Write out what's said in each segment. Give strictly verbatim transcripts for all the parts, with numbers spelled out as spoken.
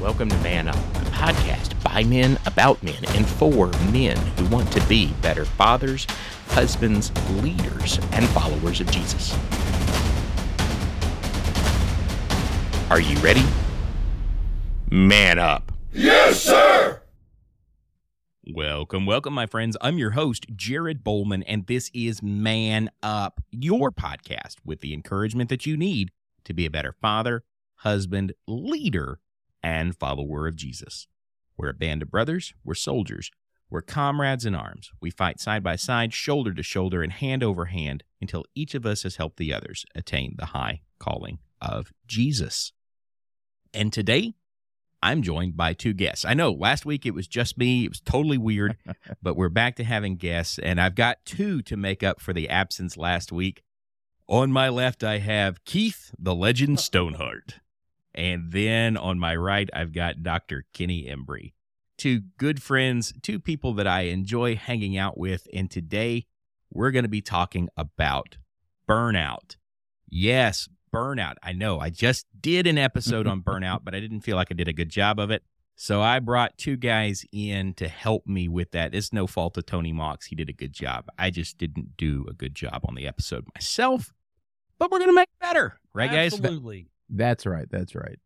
Welcome to Man Up, a podcast by men, about men, and for men who want to be better fathers, husbands, leaders, and followers of Jesus. Are you ready? Man up. Yes, sir! Welcome, welcome, my friends. I'm your host, Jared Bowman, and this is Man Up, your podcast with the encouragement that you need to be a better father, husband, leader, and follower of Jesus. We're a band of brothers, we're soldiers, we're comrades in arms. We fight side by side, shoulder to shoulder, and hand over hand until each of us has helped the others attain the high calling of Jesus. And today, I'm joined by two guests. I know last week it was just me. It was totally weird, but we're back to having guests, and I've got two to make up for the absence last week. On my left, I have Keith, the legend Stoneheart. And then on my right, I've got Doctor Kenny Embry. Two good friends, two people that I enjoy hanging out with. And today, we're going to be talking about burnout. Yes, burnout. I know I just did an episode on burnout, but I didn't feel like I did a good job of it. So I brought two guys in to help me with that. It's no fault of Tony Mox. He did a good job. I just didn't do a good job on the episode myself. But we're going to make it better. Right, guys? Absolutely. That's right. That's right.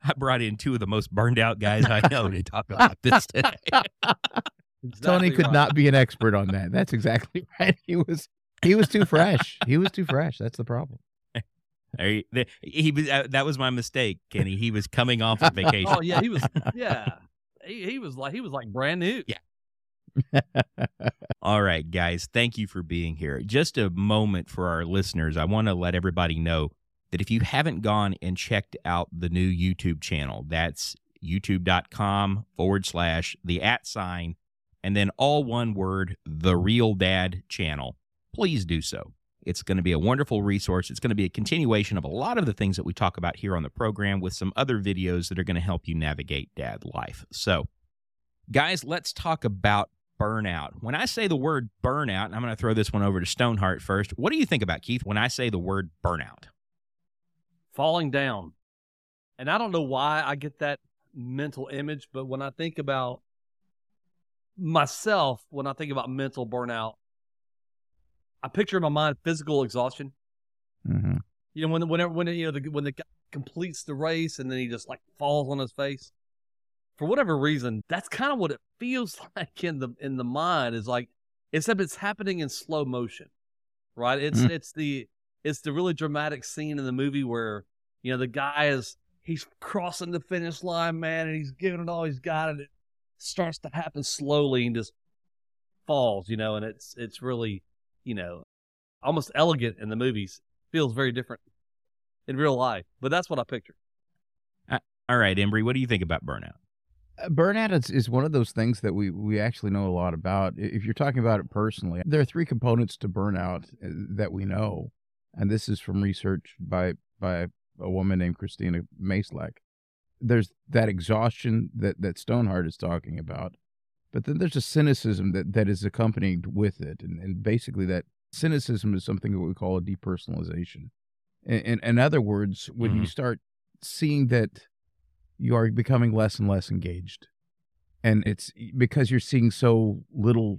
I brought in two of the most burned out guys I know to talk about this today. Exactly. Tony could right. not be an expert on that. That's exactly right. He was he was too fresh. He was too fresh. That's the problem. He, he was, uh, that was my mistake, Kenny. He was coming off of vacation. Oh, yeah. He was, yeah. He, he was like, he was like brand new. Yeah. All right, guys, thank you for being here. Just a moment for our listeners. I want to let everybody know that if you haven't gone and checked out the new YouTube channel, that's youtube.com forward slash the at sign, and then all one word, The Real Dad channel, please do so. It's going to be a wonderful resource. It's going to be a continuation of a lot of the things that we talk about here on the program with some other videos that are going to help you navigate dad life. So, guys, let's talk about burnout. When I say the word burnout, and I'm going to throw this one over to Stoneheart first, what do you think about, Keith, when I say the word burnout? Falling down. And I don't know why I get that mental image, but when I think about myself, when I think about mental burnout, I picture in my mind physical exhaustion. Mm-hmm. You know, when whenever when you know the, when the guy completes the race and then he just like falls on his face. For whatever reason, that's kind of what it feels like in the in the mind is like, except it's happening in slow motion, right? It's mm-hmm. it's the it's the really dramatic scene in the movie where you know the guy is he's crossing the finish line, man, and he's giving it all he's got, and it starts to happen slowly and just falls, you know, and it's it's really you know almost elegant in the movies. Feels very different in real life, but that's what I picture. Uh, all right, Embry, what do you think about burnout? Burnout is, is one of those things that we, we actually know a lot about. If you're talking about it personally, there are three components to burnout that we know. And this is from research by by a woman named Christina Maslach. There's that exhaustion that, that Stoneheart is talking about. But then there's a cynicism that, that is accompanied with it. And, and basically that cynicism is something that we call a depersonalization. In, in, in other words, when mm-hmm. you start seeing that you are becoming less and less engaged. And it's because you're seeing so little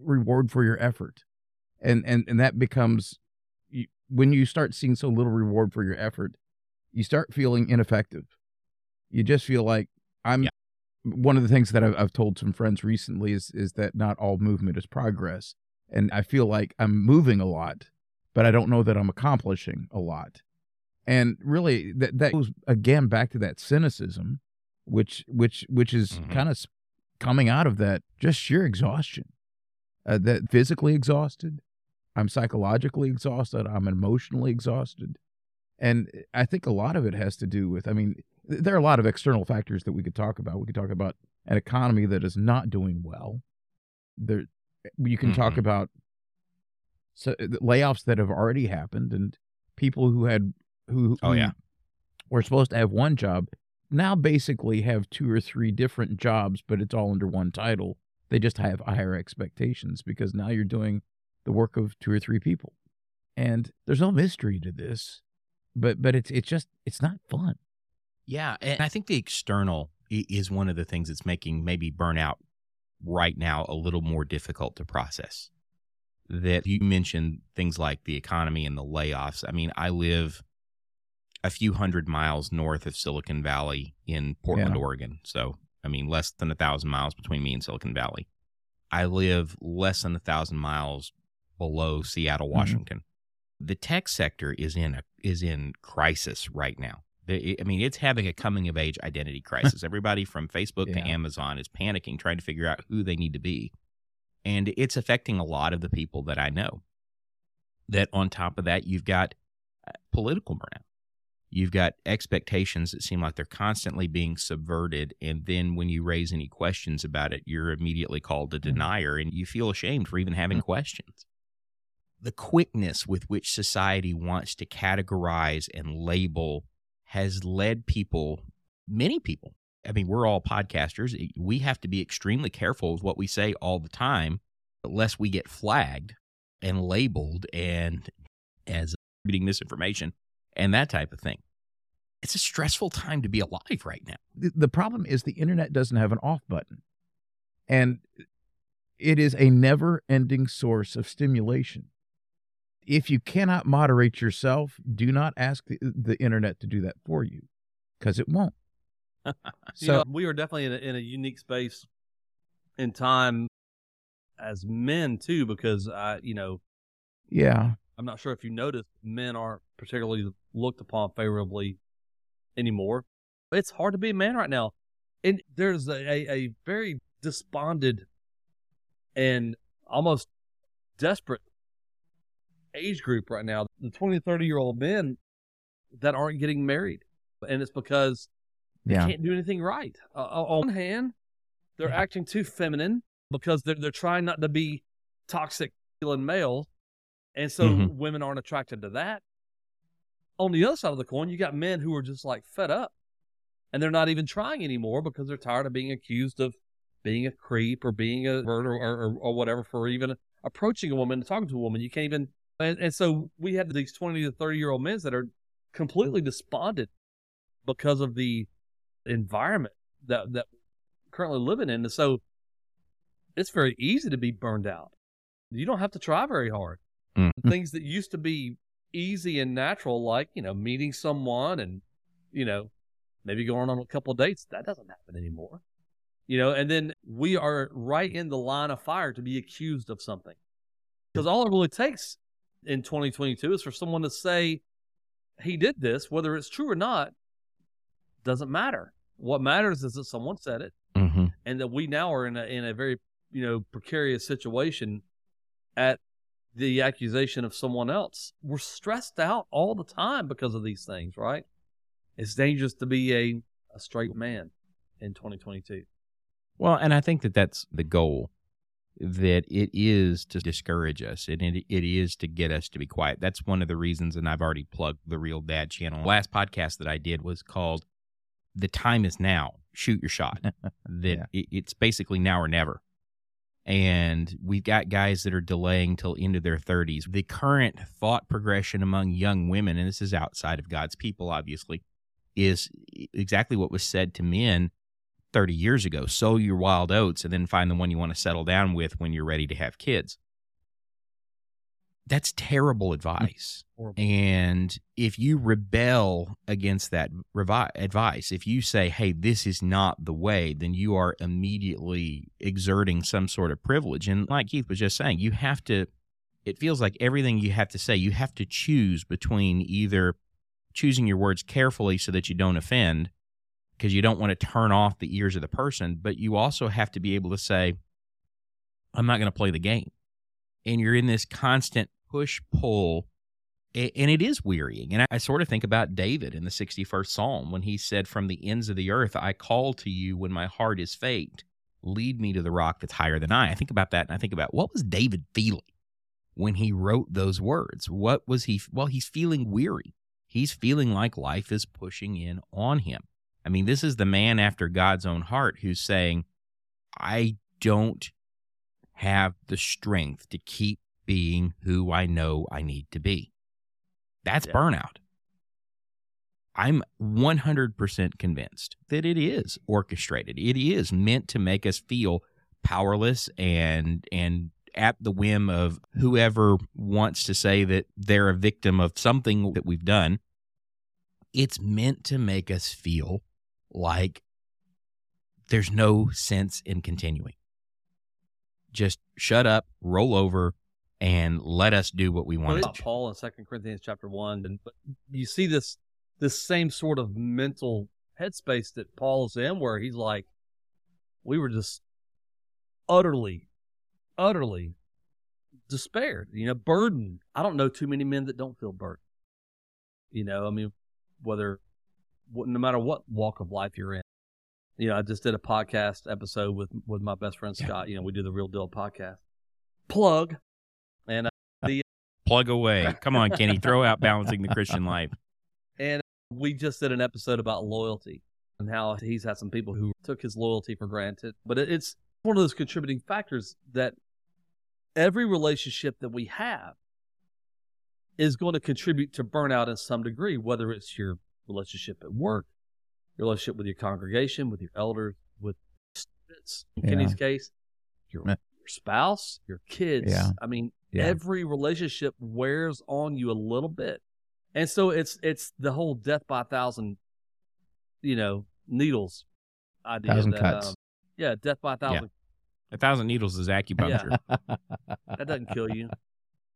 reward for your effort. And and, and that becomes, you, when you start seeing so little reward for your effort, you start feeling ineffective. You just feel like I'm, yeah. one of the things that I've, I've told some friends recently is, is that not all movement is progress. And I feel like I'm moving a lot, but I don't know that I'm accomplishing a lot. And really, that that goes again back to that cynicism, which which which is mm-hmm. kind of coming out of that just sheer exhaustion. Uh, that physically exhausted, I'm psychologically exhausted, I'm emotionally exhausted, and I think a lot of it has to do with. I mean, there are a lot of external factors that we could talk about. We could talk about an economy that is not doing well. There, you can mm-hmm. talk about so layoffs that have already happened and people who had. Who, oh, yeah. who were supposed to have one job, now basically have two or three different jobs, but it's all under one title. They just have higher expectations because now you're doing the work of two or three people. And there's no mystery to this, but but it's it's just, it's not fun. Yeah. And I think the external is one of the things that's making maybe burnout right now a little more difficult to process. That you mentioned things like the economy and the layoffs. I mean, I live a few hundred miles north of Silicon Valley in Portland, yeah. Oregon. So, I mean, less than a thousand miles between me and Silicon Valley. I live less than a thousand miles below Seattle, Washington. Mm-hmm. The tech sector is in a, is in crisis right now. I mean, it's having a coming-of-age identity crisis. Everybody from Facebook yeah. to Amazon is panicking, trying to figure out who they need to be. And it's affecting a lot of the people that I know. That on top of that, you've got political burnout. You've got expectations that seem like they're constantly being subverted. And then when you raise any questions about it, you're immediately called a denier, and you feel ashamed for even having questions. The quickness with which society wants to categorize and label has led people, many people, I mean, we're all podcasters. We have to be extremely careful with what we say all the time, lest we get flagged and labeled and as reading misinformation and that type of thing. It's a stressful time to be alive right now. The, the problem is the internet doesn't have an off button, and it is a never-ending source of stimulation. If you cannot moderate yourself, do not ask the, the internet to do that for you, because it won't. So you know, we are definitely in a, in a unique space in time as men too, because I, you know, yeah, I'm not sure if you noticed, men aren't particularly looked upon favorably anymore. It's hard to be a man right now, and there's a, a, a very despondent and almost desperate age group right now, the twenty to thirty year old men that aren't getting married, and it's because yeah. they can't do anything right. Uh, on one hand, they're yeah. acting too feminine because they're they're trying not to be toxic and male, and so mm-hmm. women aren't attracted to that. On the other side of the coin, you got men who are just like fed up, and they're not even trying anymore because they're tired of being accused of being a creep or being a bird or, or, or whatever for even approaching a woman and talking to a woman. You can't even. And, and so we had these twenty to thirty year old men that are completely despondent because of the environment that, that we're currently living in. And so it's very easy to be burned out. You don't have to try very hard. Mm-hmm. Things that used to be easy and natural, like, you know, meeting someone and, you know, maybe going on a couple of dates, that doesn't happen anymore. You know, and then we are right in the line of fire to be accused of something. Because all it really takes in twenty twenty-two is for someone to say he did this, whether it's true or not, doesn't matter. What matters is that someone said it, mm-hmm. and that we now are in a in a very, you know, precarious situation at the accusation of someone else. We're stressed out all the time because of these things, right? It's dangerous to be a, a straight man in twenty twenty-two. Well, and I think that that's the goal. That it is to discourage us, and it, it is to get us to be quiet. That's one of the reasons, and I've already plugged the Real Dad channel. The last podcast that I did was called The Time Is Now, Shoot Your Shot. That yeah. it, it's basically now or never. And we've got guys that are delaying till into their thirties. The current thought progression among young women, and this is outside of God's people, obviously, is exactly what was said to men thirty years ago. Sow your wild oats and then find the one you want to settle down with when you're ready to have kids. That's terrible advice. Horrible. And if you rebel against that revi- advice, if you say, hey, this is not the way, then you are immediately exerting some sort of privilege. And like Keith was just saying, you have to, it feels like everything you have to say, you have to choose between either choosing your words carefully so that you don't offend, because you don't want to turn off the ears of the person, but you also have to be able to say, I'm not going to play the game. And you're in this constant push-pull, and it is wearying. And I sort of think about David in the sixty-first Psalm when he said, from the ends of the earth, I call to you when my heart is faint. Lead me to the rock that's higher than I. I think about that, and I think about, what was David feeling when he wrote those words? What was he? Well, he's feeling weary. He's feeling like life is pushing in on him. I mean, this is the man after God's own heart who's saying, I don't have the strength to keep being who I know I need to be. That's yeah. burnout. I'm one hundred percent convinced that it is orchestrated. It is meant to make us feel powerless and and at the whim of whoever wants to say that they're a victim of something that we've done. It's meant to make us feel like there's no sense in continuing. Just shut up, roll over, and let us do what we want to do. Paul in Second Corinthians chapter one, and you see this this same sort of mental headspace that Paul's in, where he's like, we were just utterly, utterly despaired, you know, burdened. I don't know too many men that don't feel burdened. You know, I mean, whether, no matter what walk of life you're in. You know, I just did a podcast episode with with my best friend, Scott. Yeah. You know, we do the Real Deal podcast. Plug. and uh, the Plug away. Come on, Kenny. Throw out Balancing the Christian Life. And we just did an episode about loyalty and how he's had some people who took his loyalty for granted. But it, it's one of those contributing factors that every relationship that we have is going to contribute to burnout in some degree, whether it's your relationship at work, your relationship with your congregation, with your elders, with students, in yeah. Kenny's case, your, your spouse, your kids. Yeah. I mean, yeah. every relationship wears on you a little bit. And so it's it's the whole death by a thousand, you know, needles idea. Thousand that, cuts. Um, yeah, death by a thousand. Yeah. A thousand needles is acupuncture. Yeah. That doesn't kill you.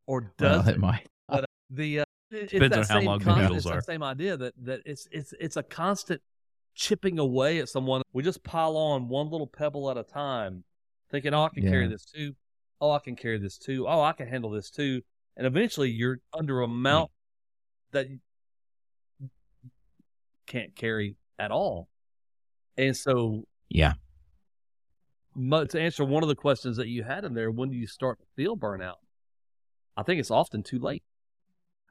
Or does well, it? Might. But uh, the, uh, it, Depends it's that on how long the constant, needles are. It's that same idea that, that it's it's it's a constant chipping away at someone. We just pile on one little pebble at a time, thinking, oh, I can yeah. carry this too. Oh, I can carry this too. Oh, I can handle this too. And eventually you're under a mountain mm. that you can't carry at all. And so, yeah. to answer one of the questions that you had in there, when do you start to feel burnout? I think it's often too late.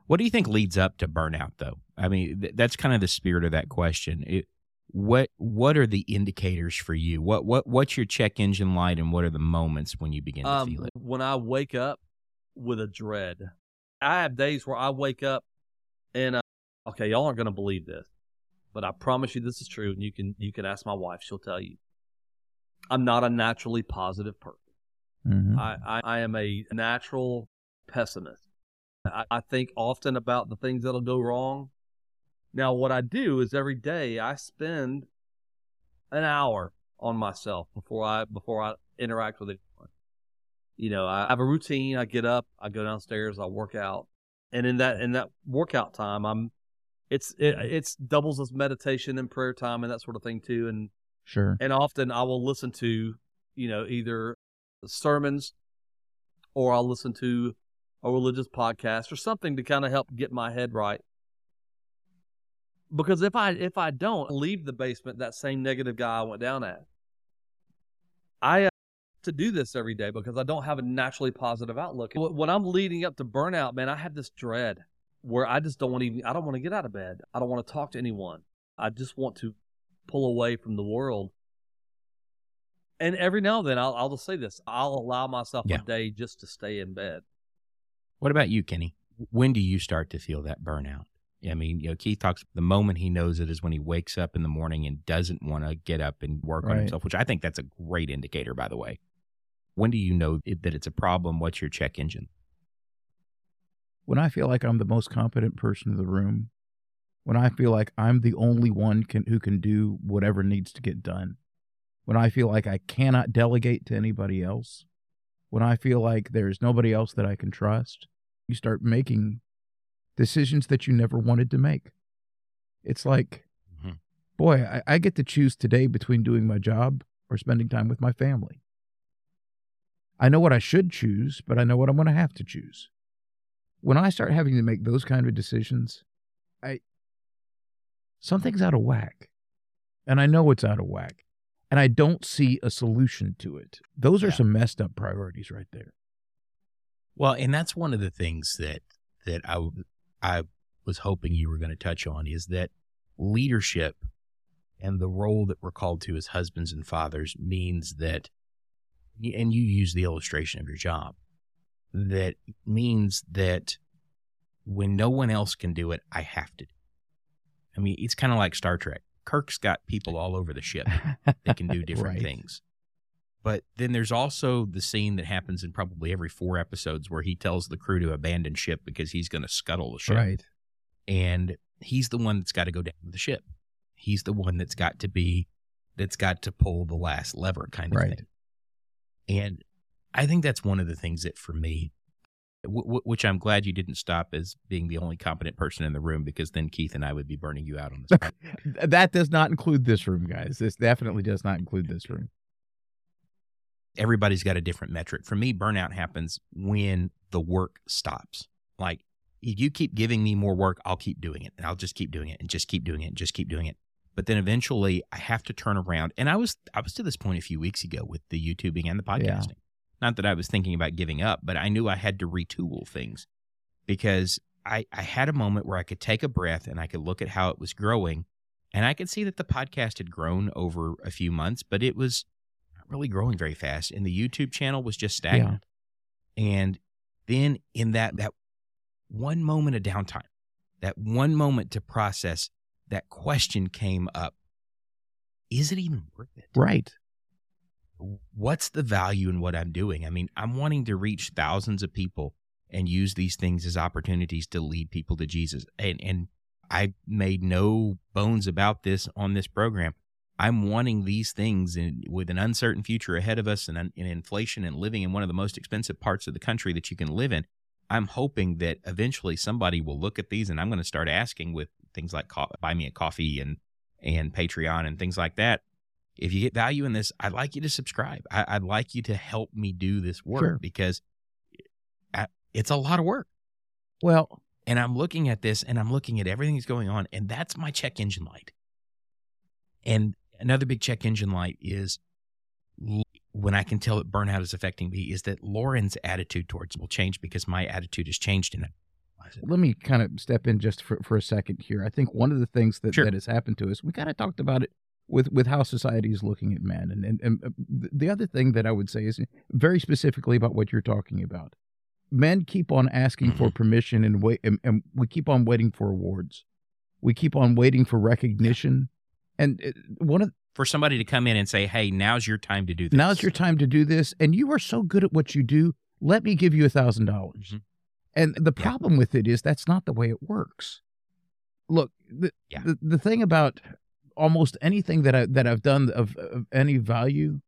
What do you think leads up to burnout, though? I mean, th- that's kind of the spirit of that question. It, What what are the indicators for you? What what what's your check engine light, and what are the moments when you begin to um, feel it? When I wake up with a dread, I have days where I wake up and uh, okay, y'all aren't going to believe this, but I promise you this is true, and you can you can ask my wife; she'll tell you. I'm not a naturally positive person. Mm-hmm. I, I I am a natural pessimist. I, I think often about the things that'll go wrong. Now, what I do is every day I spend an hour on myself before I before I interact with anyone. You know, I have a routine. I get up, I go downstairs, I work out, and in that in that workout time, I'm it's it it's doubles as meditation and prayer time and that sort of thing too. And sure, and often I will listen to you know either sermons or I'll listen to a religious podcast or something to kind of help get my head right. Because if I if I don't leave the basement, that same negative guy I went down at, I have to do this every day because I don't have a naturally positive outlook. When I'm leading up to burnout, man, I have this dread where I just don't want to even, I don't want to get out of bed. I don't want to talk to anyone. I just want to pull away from the world. And every now and then, I'll, I'll just say this: I'll allow myself yeah. a day just to stay in bed. What about you, Kenny? When do you start to feel that burnout? I mean, you know, Keith talks, the moment he knows it is when he wakes up in the morning and doesn't want to get up and work right. on himself, which I think that's a great indicator, by the way. When do you know it, that it's a problem? What's your check engine? When I feel like I'm the most competent person in the room, when I feel like I'm the only one can, who can do whatever needs to get done, when I feel like I cannot delegate to anybody else, when I feel like there's nobody else that I can trust, you start making decisions that you never wanted to make. It's like, mm-hmm. boy, I, I get to choose today between doing my job or spending time with my family. I know what I should choose, but I know what I'm going to have to choose. When I start having to make those kind of decisions, I something's out of whack. And I know it's out of whack. And I don't see a solution to it. Those yeah. are some messed up priorities right there. Well, and that's one of the things that that I I was hoping you were going to touch on is that leadership and the role that we're called to as husbands and fathers means that, and you use the illustration of your job, that means that when no one else can do it, I have to do it. I mean, it's kind of like Star Trek. Kirk's got people all over the ship that can do different right. things. But then there's also the scene that happens in probably every four episodes where he tells the crew to abandon ship because he's going to scuttle the ship. Right. And he's the one that's got to go down to the ship. He's the one that's got to be, that's got to pull the last lever kind of right. thing. And I think that's one of the things that for me, w- w- which I'm glad you didn't stop as being the only competent person in the room, because then Keith and I would be burning you out on this podcast. That does not include this room, guys. This definitely does not include this room. Everybody's got a different metric. For me, burnout happens when the work stops. Like, if you keep giving me more work, I'll keep doing it, and I'll just keep doing it, and just keep doing it, and just keep doing it. But then eventually, I have to turn around. And I was I was to this point a few weeks ago with the YouTubing and the podcasting. Yeah. Not that I was thinking about giving up, but I knew I had to retool things, because I, I had a moment where I could take a breath and I could look at how it was growing. And I could see that the podcast had grown over a few months, but it was not really growing very fast. And the YouTube channel was just stagnant. Yeah. And then in that that one moment of downtime, that one moment to process, that question came up. Is it even worth it? Right. What's the value in what I'm doing? I mean, I'm wanting to reach thousands of people and use these things as opportunities to lead people to Jesus. And and I made no bones about this on this program. I'm wanting these things in, with an uncertain future ahead of us and in inflation and living in one of the most expensive parts of the country that you can live in. I'm hoping that eventually somebody will look at these, and I'm going to start asking with things like co- Buy Me a Coffee and and Patreon and things like that. If you get value in this, I'd like you to subscribe. I, I'd like you to help me do this work sure. because I, it's a lot of work. Well, and I'm looking at this and I'm looking at everything that's going on, and that's my check engine light. And another big check engine light is when I can tell that burnout is affecting me is that Lauren's attitude towards it will change because my attitude has changed in it. Let me kind of step in just for, for a second here. I think one of the things that, sure. that has happened to us, we kind of talked about it with, with how society is looking at men. And, and, and the other thing that I would say is very specifically about what you're talking about. Men keep on asking for permission and wait, and, and we keep on waiting for awards. We keep on waiting for recognition. And one of for somebody to come in and say, hey, now's your time to do this. Now's your time to do this. And you are so good at what you do. Let me give you a thousand dollars. And the problem yeah. with it is that's not the way it works. Look, the, yeah. the, the thing about almost anything that I that I've done of, of any value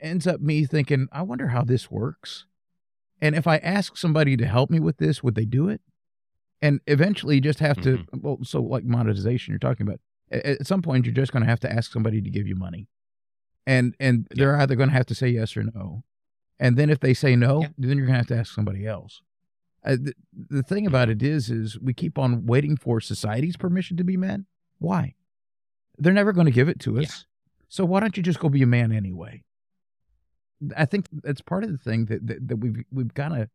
ends up me thinking, I wonder how this works. And if I ask somebody to help me with this, would they do it? And eventually you just have mm-hmm. to, well, so like monetization you're talking about, at, at some point you're just going to have to ask somebody to give you money. And and yeah. they're either going to have to say yes or no. And then if they say no, yeah. then you're going to have to ask somebody else. Uh, the, the thing about it is, is we keep on waiting for society's permission to be men. Why? They're never going to give it to us. Yeah. So why don't you just go be a man anyway? I think that's part of the thing that that, that we've we've kind of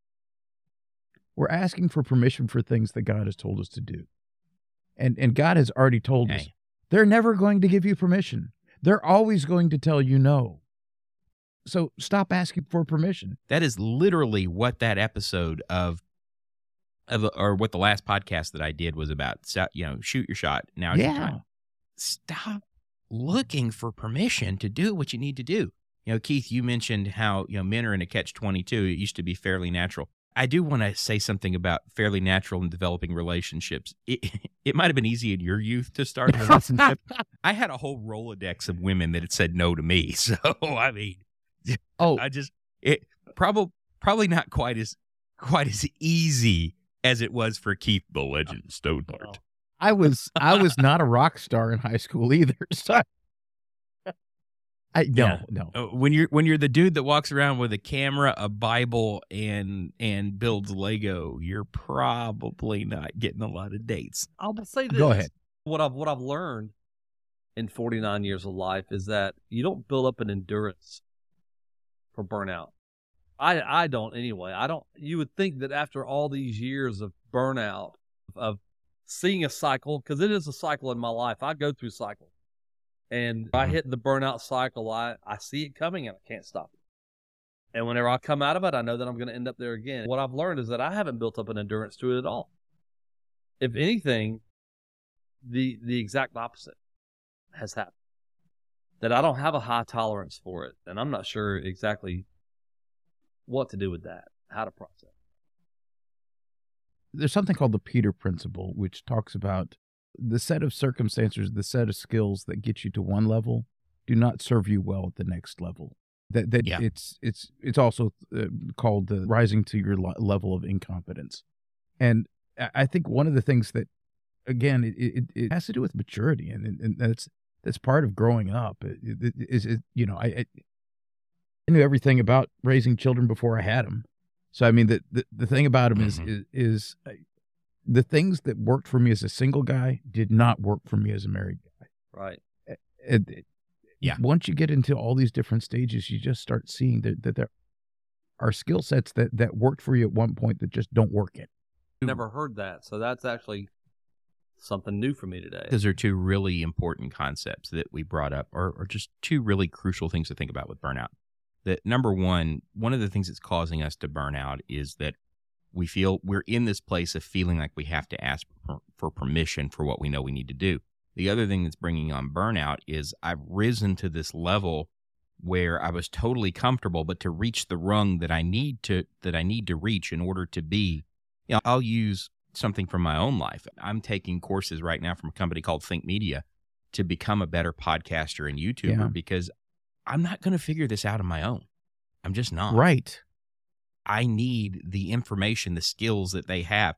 we're asking for permission for things that God has told us to do, and and God has already told hey. us they're never going to give you permission. They're always going to tell you no. So stop asking for permission. That is literally what that episode of. Of, or what the last podcast that I did was about, you know, shoot your shot. Now yeah. your time. Stop looking for permission to do what you need to do. You know, Keith, you mentioned how, you know, men are in a catch twenty-two. It used to be fairly natural. I do want to say something about fairly natural and developing relationships. It, it might have been easy in your youth to start a relationship. I had a whole Rolodex of women that had said no to me. So, I mean, oh, I just, it probably, probably not quite as, quite as easy as it was for Keith, the legend, Stoneheart. I was I was not a rock star in high school either. So I no yeah. no. When you're when you're the dude that walks around with a camera, a Bible, and and builds Lego, you're probably not getting a lot of dates. I'll say this. Go ahead. What I've what I've learned in forty-nine years of life is that you don't build up an endurance for burnout. I I don't anyway. I don't. You would think that after all these years of burnout, of seeing a cycle, because it is a cycle in my life. I go through cycles, and if I hit the burnout cycle, I, I see it coming and I can't stop it. And whenever I come out of it, I know that I'm going to end up there again. What I've learned is that I haven't built up an endurance to it at all. If anything, the the exact opposite has happened. That I don't have a high tolerance for it, and I'm not sure exactly what to do with that, how to process. There's something called the Peter Principle, which talks about the set of circumstances, the set of skills that get you to one level do not serve you well at the next level. That, that yeah. it's it's it's also uh, called the rising to your lo- level of incompetence. And I think one of the things that, again, it it, it has to do with maturity, and and that's that's part of growing up. Is it, it, it, you know, I, I knew everything about raising children before I had them. So I mean, the the, the thing about them mm-hmm. is, is is the things that worked for me as a single guy did not work for me as a married guy. Right. It, it, Yeah. Once you get into all these different stages, you just start seeing that, that there are skill sets that, that worked for you at one point that just don't work it. Never heard that. So that's actually something new for me today. Those are two really important concepts that we brought up, or, or just two really crucial things to think about with burnout. That number one, one of the things that's causing us to burn out is that we feel we're in this place of feeling like we have to ask for, for permission for what we know we need to do. The other thing that's bringing on burnout is I've risen to this level where I was totally comfortable, but to reach the rung that I need to that I need to reach in order to be, you know, I'll use something from my own life. I'm taking courses right now from a company called Think Media to become a better podcaster and YouTuber yeah. because I'm not going to figure this out on my own. I'm just not. Right. I need the information, the skills that they have,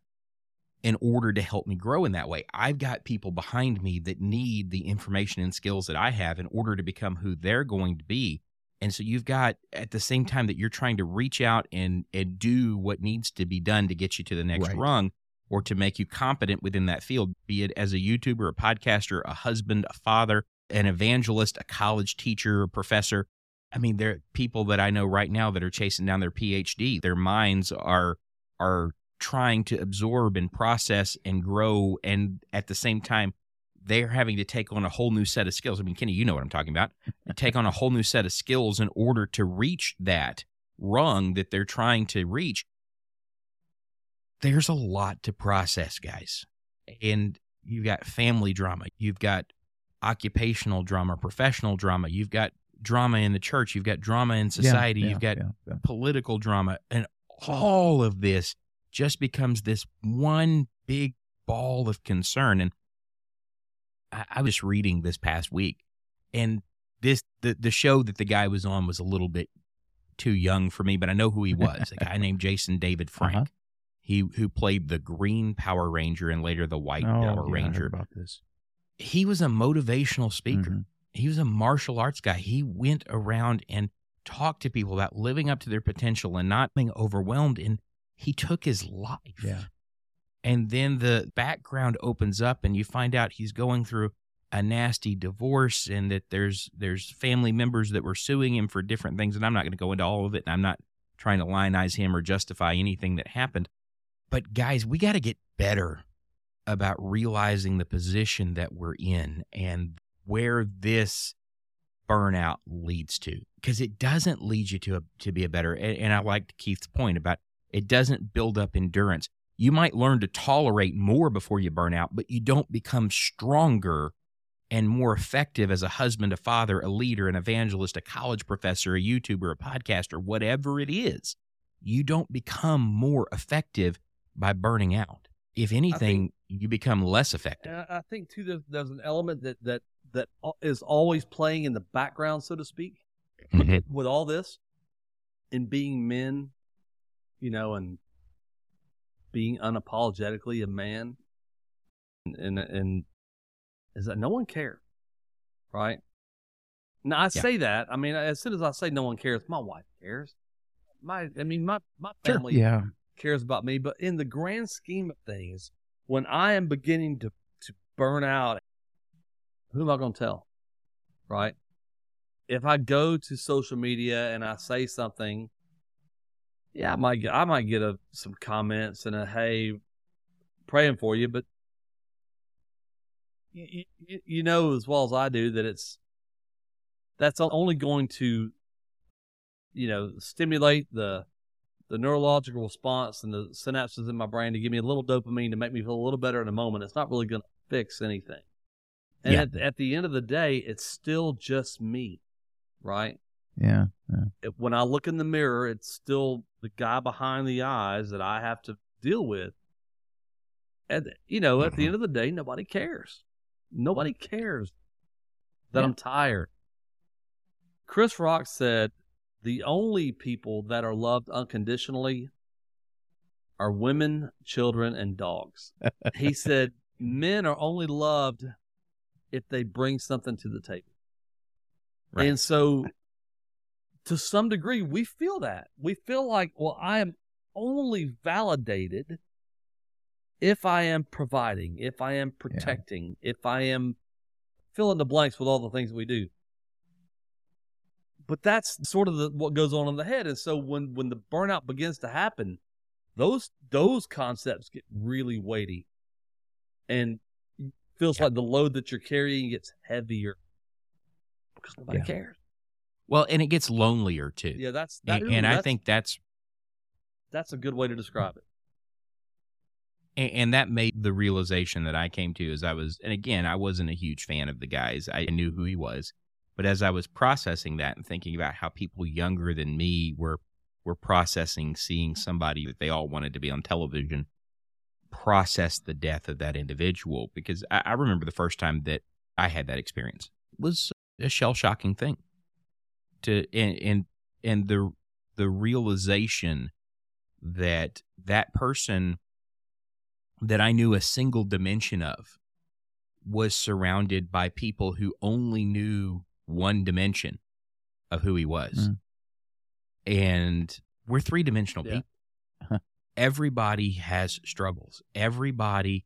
in order to help me grow in that way. I've got people behind me that need the information and skills that I have in order to become who they're going to be. And so you've got, at the same time that you're trying to reach out and, and do what needs to be done to get you to the next right. rung, or to make you competent within that field, be it as a YouTuber, a podcaster, a husband, a father, an evangelist, a college teacher, a professor. I mean, there are people that I know right now that are chasing down their P H D. Their minds are are. trying to absorb and process and grow, and at the same time they're having to take on a whole new set of skills. I mean, Kenny, you know what I'm talking about. Take on a whole new set of skills in order to reach that rung that they're trying to reach. There's a lot to process, guys. And you've got family drama, you've got occupational drama, professional drama, you've got drama in the church, you've got drama in society, yeah, yeah, you've got yeah, yeah. political drama, and all of this just becomes this one big ball of concern. And I, I was reading this past week, and this the, the show that the guy was on was a little bit too young for me, but I know who he was. A guy named Jason David Frank, uh-huh. he who played the Green Power Ranger and later the White oh, Power yeah, Ranger. I heard about this. He was a motivational speaker. Mm-hmm. He was a martial arts guy. He went around and talked to people about living up to their potential and not being overwhelmed. And he took his life. Yeah. And then the background opens up and you find out he's going through a nasty divorce, and that there's there's family members that were suing him for different things. And I'm not going to go into all of it, and I'm not trying to lionize him or justify anything that happened. But guys, we got to get better about realizing the position that we're in and where this burnout leads to, because it doesn't lead you to, a, to be a better. And, and I liked Keith's point about it doesn't build up endurance. You might learn to tolerate more before you burn out, but you don't become stronger and more effective as a husband, a father, a leader, an evangelist, a college professor, a YouTuber, a podcaster, whatever it is. You don't become more effective by burning out. If anything, think, you become less effective. I think, too, there's, there's an element that, that, that is always playing in the background, so to speak, mm-hmm. with all this, and being men, you know, and being unapologetically a man, and, and and is that no one cares, right? Now, I yeah. say that. I mean, as soon as I say no one cares, my wife cares. My, I mean, my, my family sure, yeah. cares about me. But in the grand scheme of things, when I am beginning to, to burn out, who am I going to tell, right? If I go to social media and I say something, yeah, I might get, I might get a, some comments and a, hey, praying for you, but you, you, you know as well as I do that it's, that's only going to, you know, stimulate the the neurological response and the synapses in my brain to give me a little dopamine to make me feel a little better in a moment. It's not really going to fix anything. And yeah. at, at the end of the day, it's still just me, right? Yeah. yeah. It, when I look in the mirror, it's still the guy behind the eyes that I have to deal with. And, you know, at mm-hmm. the end of the day, nobody cares. Nobody cares that yeah. I'm tired. Chris Rock said, the only people that are loved unconditionally are women, children, and dogs. He said, men are only loved if they bring something to the table. Right. And so, to some degree, we feel that. We feel like, well, I am only validated if I am providing, if I am protecting, yeah. if I am fill in the blanks with all the things we do. But that's sort of the, what goes on in the head. And so when, when the burnout begins to happen, those those concepts get really weighty. And it feels yeah. like the load that you're carrying gets heavier because nobody yeah. cares. Well, and it gets lonelier, too. Yeah, that's... That, and ooh, and that's, I think that's... That's a good way to describe it. And that made the realization that I came to as I was, and again, I wasn't a huge fan of the guys. I knew who he was. But as I was processing that and thinking about how people younger than me were were processing, seeing somebody that they all wanted to be on television, process the death of that individual. Because I, I remember the first time that I had that experience. It was a shell-shocking thing. To and, and, and the the realization that that person that I knew a single dimension of was surrounded by people who only knew one dimension of who he was. Mm. And we're three-dimensional yeah. people. Everybody has struggles. Everybody,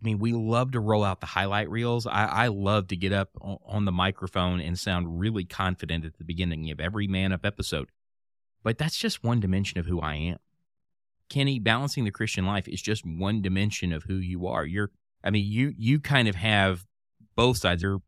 I mean, we love to roll out the highlight reels. I, I love to get up on, on the microphone and sound really confident at the beginning of every Man Up episode. But that's just one dimension of who I am. Kenny, balancing the Christian life is just one dimension of who you are. You're, I mean, you you kind of have both sides. You're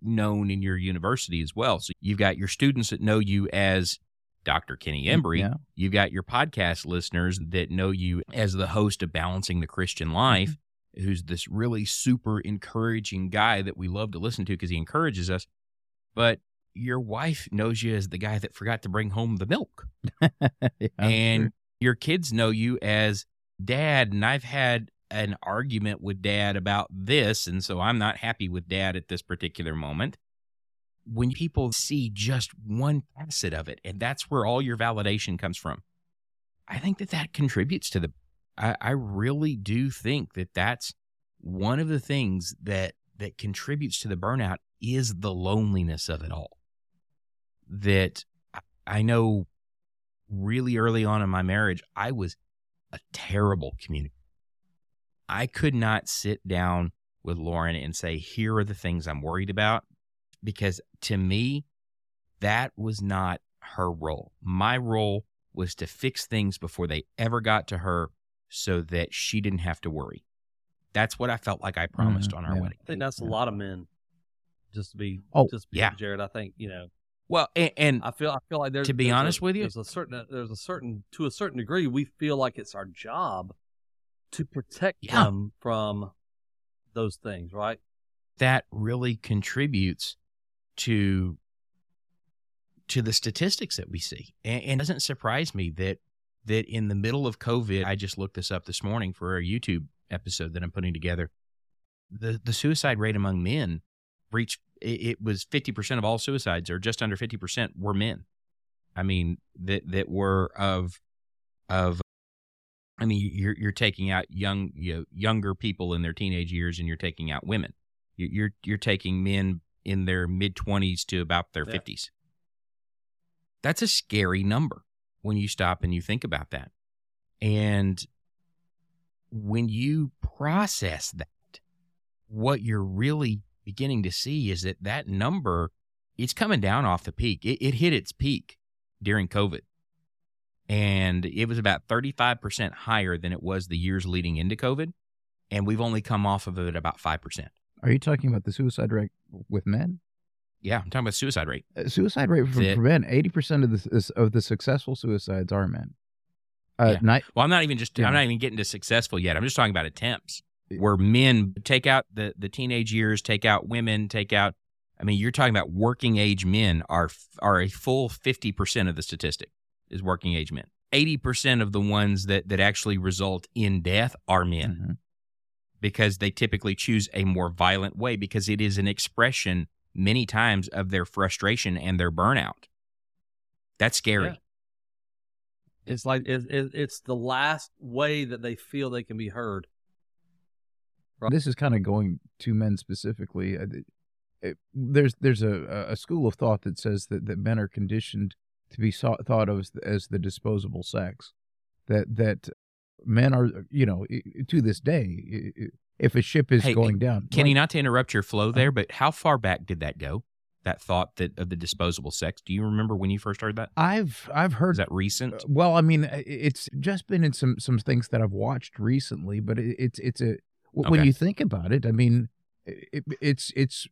known in your university as well. So you've got your students that know you as Doctor Kenny Embry. Yeah. You've got your podcast listeners that know you as the host of Balancing the Christian Life, mm-hmm. who's this really super encouraging guy that we love to listen to because he encourages us. But your wife knows you as the guy that forgot to bring home the milk. yeah, and sure. Your kids know you as Dad, and I've had an argument with Dad about this, and so I'm not happy with Dad at this particular moment. When people see just one facet of it, and that's where all your validation comes from, I think that that contributes to the... I, I really do think that that's one of the things that that contributes to the burnout is the loneliness of it all. That I, I know... Really early on in my marriage, I was a terrible communicator. I could not sit down with Lauren and say, here are the things I'm worried about, because to me, that was not her role. My role was to fix things before they ever got to her so that she didn't have to worry. That's what I felt like I promised mm-hmm. on our yeah. wedding. I think that's yeah. a lot of men, just to be, oh, just to be yeah. Jared, I think, you know. Well, and, and I feel I feel like there's to be there's honest a, with you, there's a certain there's a certain to a certain degree we feel like it's our job to protect yeah. them from those things, right? That really contributes to to the statistics that we see, and, and it doesn't surprise me that that in the middle of COVID, I just looked this up this morning for a YouTube episode that I'm putting together. The the suicide rate among men reached. It was fifty percent of all suicides, or just under fifty percent, were men. I mean, that that were of, of. I mean, you're you're taking out young you know, younger people in their teenage years, and you're taking out women. You're you're taking men in their mid twenties to about their fifties. Yeah. That's a scary number when you stop and you think about that, and when you process that, what you're really beginning to see is that that number, it's coming down off the peak. It, it hit its peak during COVID, and it was about thirty-five percent higher than it was the years leading into COVID, and we've only come off of it about five percent. Are you talking about the suicide rate with men? Yeah, I'm talking about suicide rate. Uh, suicide rate for, for men, eighty percent of the, of the successful suicides are men. Uh, yeah. not, well, I'm not even just, yeah. I'm not even getting to successful yet. I'm just talking about attempts. where men take out the, the teenage years, take out women, take out, I mean, you're talking about working age men are are a full fifty percent of the statistic is working age men. eighty percent of the ones that, that actually result in death are men mm-hmm. because they typically choose a more violent way because it is an expression many times of their frustration and their burnout. That's scary. Yeah. It's like it, it, it's the last way that they feel they can be heard. Right? This is kind of going to men specifically. It, it, there's there's a, a school of thought that says that, that men are conditioned to be so, thought of as, as the disposable sex. That that men are, you know, to this day, if a ship is hey, going down. Kenny, right? Not to interrupt your flow there, but how far back did that go? That thought that of the disposable sex. Do you remember when you first heard that? I've I've heard. Is that recent? Uh, well, I mean, it's just been in some, some things that I've watched recently. But it, it's it's a w- okay. when you think about it, I mean, it, it's it's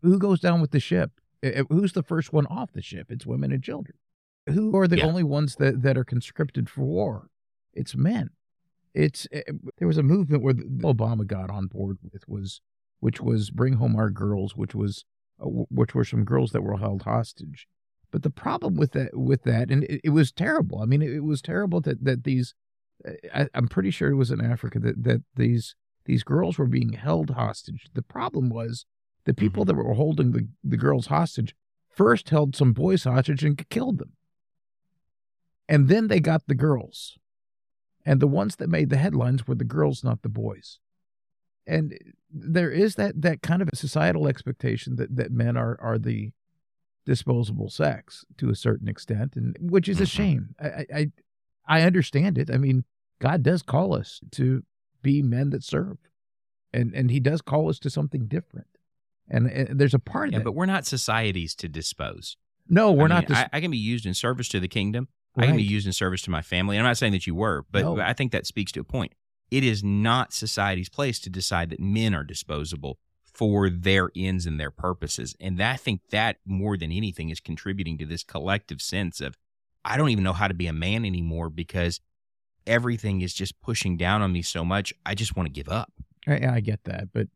who goes down with the ship? It, who's the first one off the ship? It's women and children. Who are the yeah. only ones that, that are conscripted for war? It's men. It's it, there was a movement where Obama got on board with was which was Bring Home Our Girls, which was. Which were some girls that were held hostage, but the problem with that, with that, and it, it was terrible. I mean, it, it was terrible that that these, I, I'm pretty sure it was in Africa that that these these girls were being held hostage. The problem was the people mm-hmm. that were holding the, the girls hostage first held some boys hostage and killed them, and then they got the girls, and the ones that made the headlines were the girls, not the boys. And there is that, that kind of a societal expectation that, that men are, are the disposable sex to a certain extent, and which is a shame. I, I I understand it. I mean, God does call us to be men that serve, and and He does call us to something different. And, and there's a part of yeah, that. But we're not societies to dispose. No, we're I not. Mean, dis- I, I can be used in service to the kingdom. Right. I can be used in service to my family. And I'm not saying that you were, but no. I think that speaks to a point. It is not society's place to decide that men are disposable for their ends and their purposes. And I think that more than anything is contributing to this collective sense of, I don't even know how to be a man anymore because everything is just pushing down on me so much. I just want to give up. I, I get that. But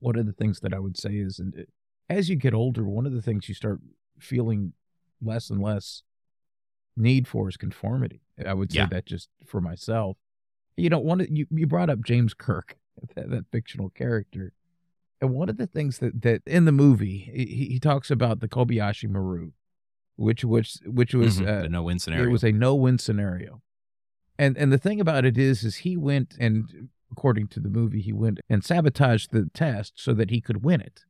one of the things that I would say is, and as you get older, one of the things you start feeling less and less need for is conformity. I would say yeah. that just for myself. You know, one of, you, you brought up James Kirk, that, that fictional character. And one of the things that, that in the movie, he, he talks about the Kobayashi Maru, which which which was mm-hmm. uh, a no-win scenario. It was a no-win scenario. And and the thing about it is, is he went and, according to the movie, he went and sabotaged the test so that he could win it.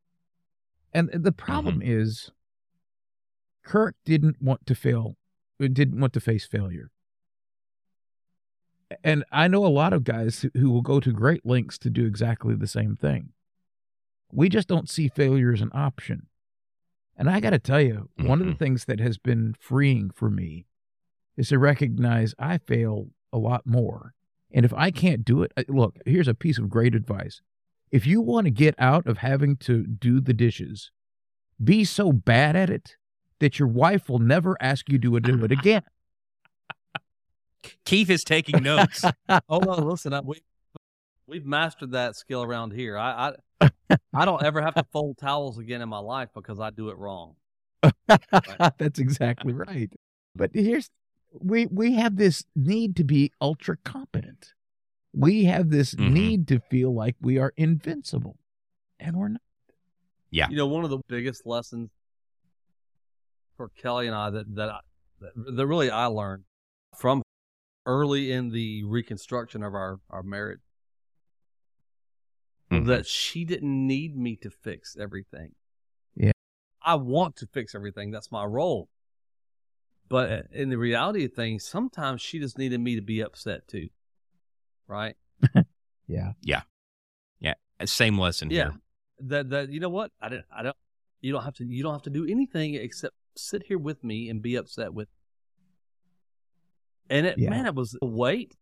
And the problem mm-hmm. is, Kirk didn't want to fail, didn't want to face failure. And I know a lot of guys who will go to great lengths to do exactly the same thing. We just don't see failure as an option. And I got to tell you, mm-hmm. one of the things that has been freeing for me is to recognize I fail a lot more. And if I can't do it, look, here's a piece of great advice. If you want to get out of having to do the dishes, be so bad at it that your wife will never ask you to do it again. Keith is taking notes. Hold on, listen. I, we we've mastered that skill around here. I, I I don't ever have to fold towels again in my life because I do it wrong. Right? That's exactly right. But here's we we have this need to be ultra competent. We have this mm-hmm. need to feel like we are invincible, and we're not. Yeah. You know, one of the biggest lessons for Kelly and I that that I, that really I learned from. Early in the reconstruction of our, our marriage, mm-hmm. that she didn't need me to fix everything. Yeah. I want to fix everything. That's my role. But in the reality of things, sometimes she just needed me to be upset too. Right? yeah. Yeah. Yeah. Same lesson yeah. here. That that you know what? I didn't I don't you don't have to you don't have to do anything except sit here with me and be upset with me. And it, yeah. man, it was a weight.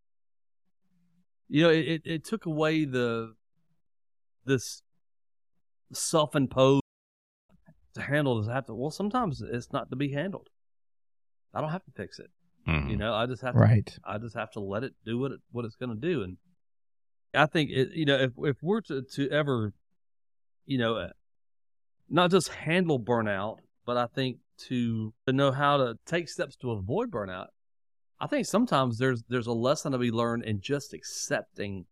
You know, it, it took away the this self-imposed to handle. Does have to. Well, sometimes it's not to be handled. I don't have to fix it. Mm-hmm. You know, I just have to. Right. I just have to let it do what it what it's going to do. And I think, it, you know, if, if we're to, to ever, you know, not just handle burnout, but I think to, to know how to take steps to avoid burnout, I think sometimes there's there's a lesson to be learned in just accepting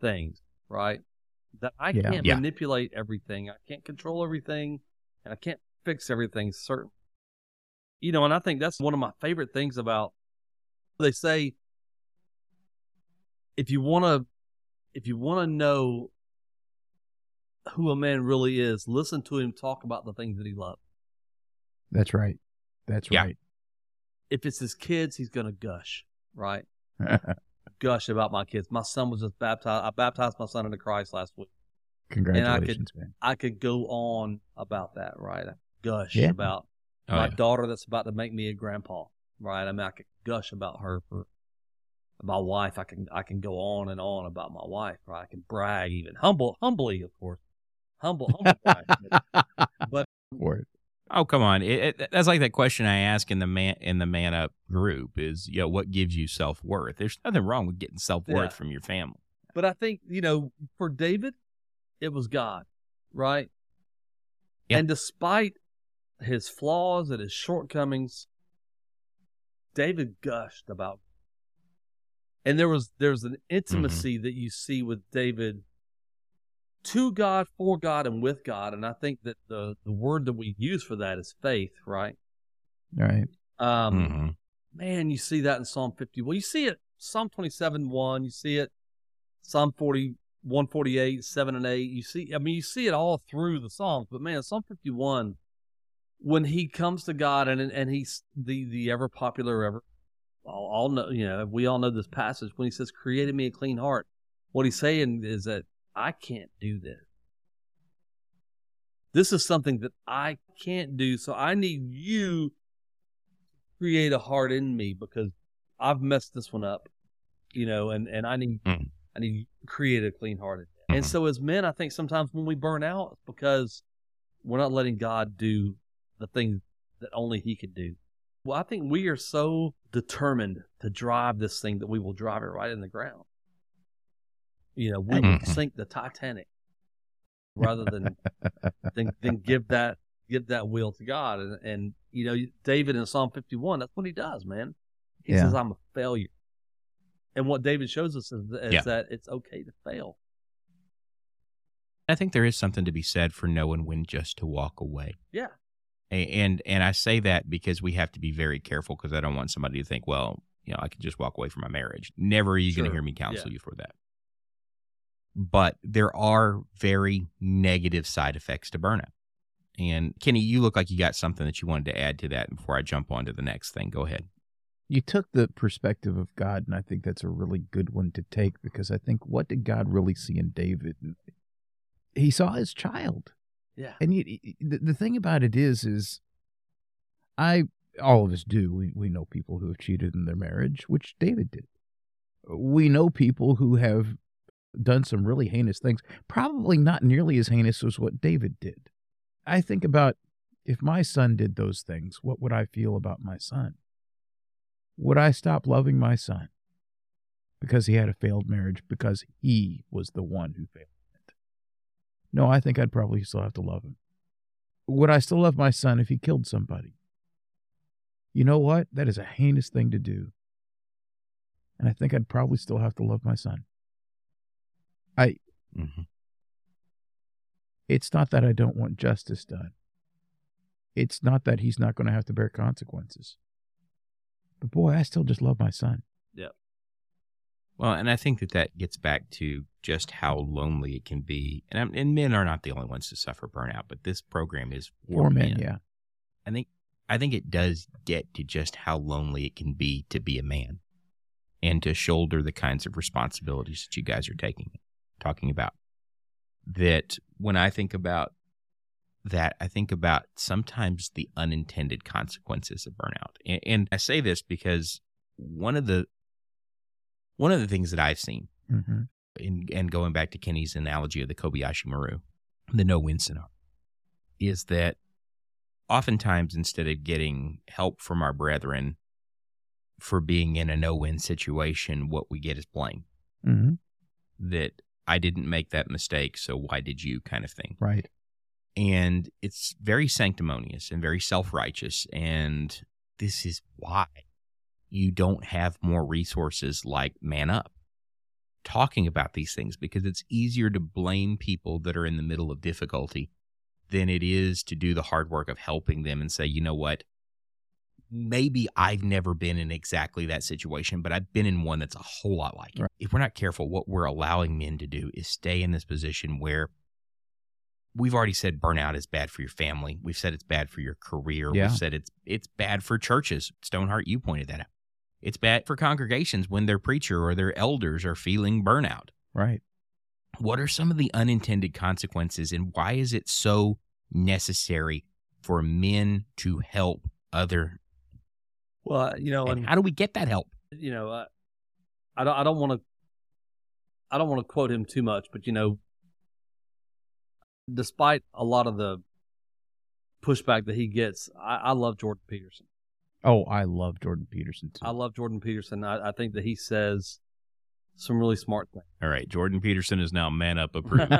things, right? That I yeah. can't yeah. manipulate everything. I can't control everything, and I can't fix everything, certainly. You know, and I think that's one of my favorite things about, they say, if you want to, if you want to know who a man really is, listen to him talk about the things that he loves. That's right. That's yeah. right. If it's his kids, he's going to gush, right? Gush about my kids. My son was just baptized. I baptized my son into Christ last week. Congratulations, and I could, man. I could go on about that, right? I gush yeah. about oh, my yeah. daughter that's about to make me a grandpa, right? I mean, I could gush about her. For my wife, I can I can go on and on about my wife, right? I can brag even. Humble, humbly, of course. Humble, humble brag. But, Word. Oh, come on. It, it, that's like that question I ask in the man in the Man Up group is, you know, what gives you self-worth? There's nothing wrong with getting self-worth yeah. from your family. But I think, you know, for David, it was God, right? Yep. And despite his flaws and his shortcomings, David gushed about God. And there was there's an intimacy mm-hmm. that you see with David to God, for God, and with God. And I think that the, the word that we use for that is faith, right? Right. Um, mm-hmm. Man, you see that in Psalm fifty. Well, you see it Psalm twenty-seven one. You see it Psalm forty, one forty-eight, seven and eight. You see, I mean, you see it all through the Psalms. But man, Psalm fifty-one, when he comes to God and and he's the, the ever popular, ever all, all know, you know, we all know this passage when he says, "Created me a clean heart." What he's saying is that I can't do this. This is something that I can't do, so I need you to create a heart in me because I've messed this one up, you know, and, and I need mm. I need to create a clean heart in me. Mm. And so as men, I think sometimes when we burn out, it's because we're not letting God do the things that only he could do. Well, I think we are so determined to drive this thing that we will drive it right in the ground. You know, we would sink the Titanic rather than, than than give that give that will to God. And, and you know, David in Psalm fifty-one, that's what he does, man. He yeah. says, "I'm a failure." And what David shows us is, is yeah. that it's okay to fail. I think there is something to be said for knowing when just to walk away. Yeah. And and, and I say that because we have to be very careful because I don't want somebody to think, well, you know, I can just walk away from my marriage. Never are you sure. going to hear me counsel yeah. you for that. But there are very negative side effects to burnout. And Kenny, you look like you got something that you wanted to add to that before I jump on to the next thing. Go ahead. You took the perspective of God, and I think that's a really good one to take because I think what did God really see in David? He saw his child. Yeah. And you, the thing about it is, is I all of us do. We, we know people who have cheated in their marriage, which David did. We know people who have done some really heinous things, probably not nearly as heinous as what David did. I think about if my son did those things, what would I feel about my son? Would I stop loving my son because he had a failed marriage, because he was the one who failed it? No, I think I'd probably still have to love him. Would I still love my son if he killed somebody? You know what? That is a heinous thing to do. And I think I'd probably still have to love my son. I, mm-hmm. It's not that I don't want justice done. It's not that he's not going to have to bear consequences. But boy, I still just love my son. Yeah. Well, and I think that that gets back to just how lonely it can be. And I'm, and men are not the only ones to suffer burnout, but this program is for, for men. men. Yeah. I think I think it does get to just how lonely it can be to be a man and to shoulder the kinds of responsibilities that you guys are taking. talking about that when I think about that, I think about sometimes the unintended consequences of burnout. And, and I say this because one of the, one of the things that I've seen mm-hmm. in, and going back to Kenny's analogy of the Kobayashi Maru, the no win scenario, is that oftentimes instead of getting help from our brethren for being in a no win situation, what we get is blame. Mm-hmm. that I didn't make that mistake, so why did you kind of thing. Right. And it's very sanctimonious and very self-righteous, and this is why you don't have more resources like Man Up talking about these things, because it's easier to blame people that are in the middle of difficulty than it is to do the hard work of helping them and say, you know what, maybe I've never been in exactly that situation, but I've been in one that's a whole lot like it. Right. If we're not careful, what we're allowing men to do is stay in this position where we've already said burnout is bad for your family. We've said it's bad for your career. Yeah. We've said it's it's bad for churches. Stoneheart, you pointed that out. It's bad for congregations when their preacher or their elders are feeling burnout. Right. What are some of the unintended consequences, and why is it so necessary for men to help other? Well, you know, and, and how do we get that help? You know, uh, I don't. I don't want to. I don't want to quote him too much, but you know, despite a lot of the pushback that he gets, I, I love Jordan Peterson. Oh, I love Jordan Peterson too. I love Jordan Peterson. I, I think that he says some really smart things. All right, Jordan Peterson is now Man Up approved.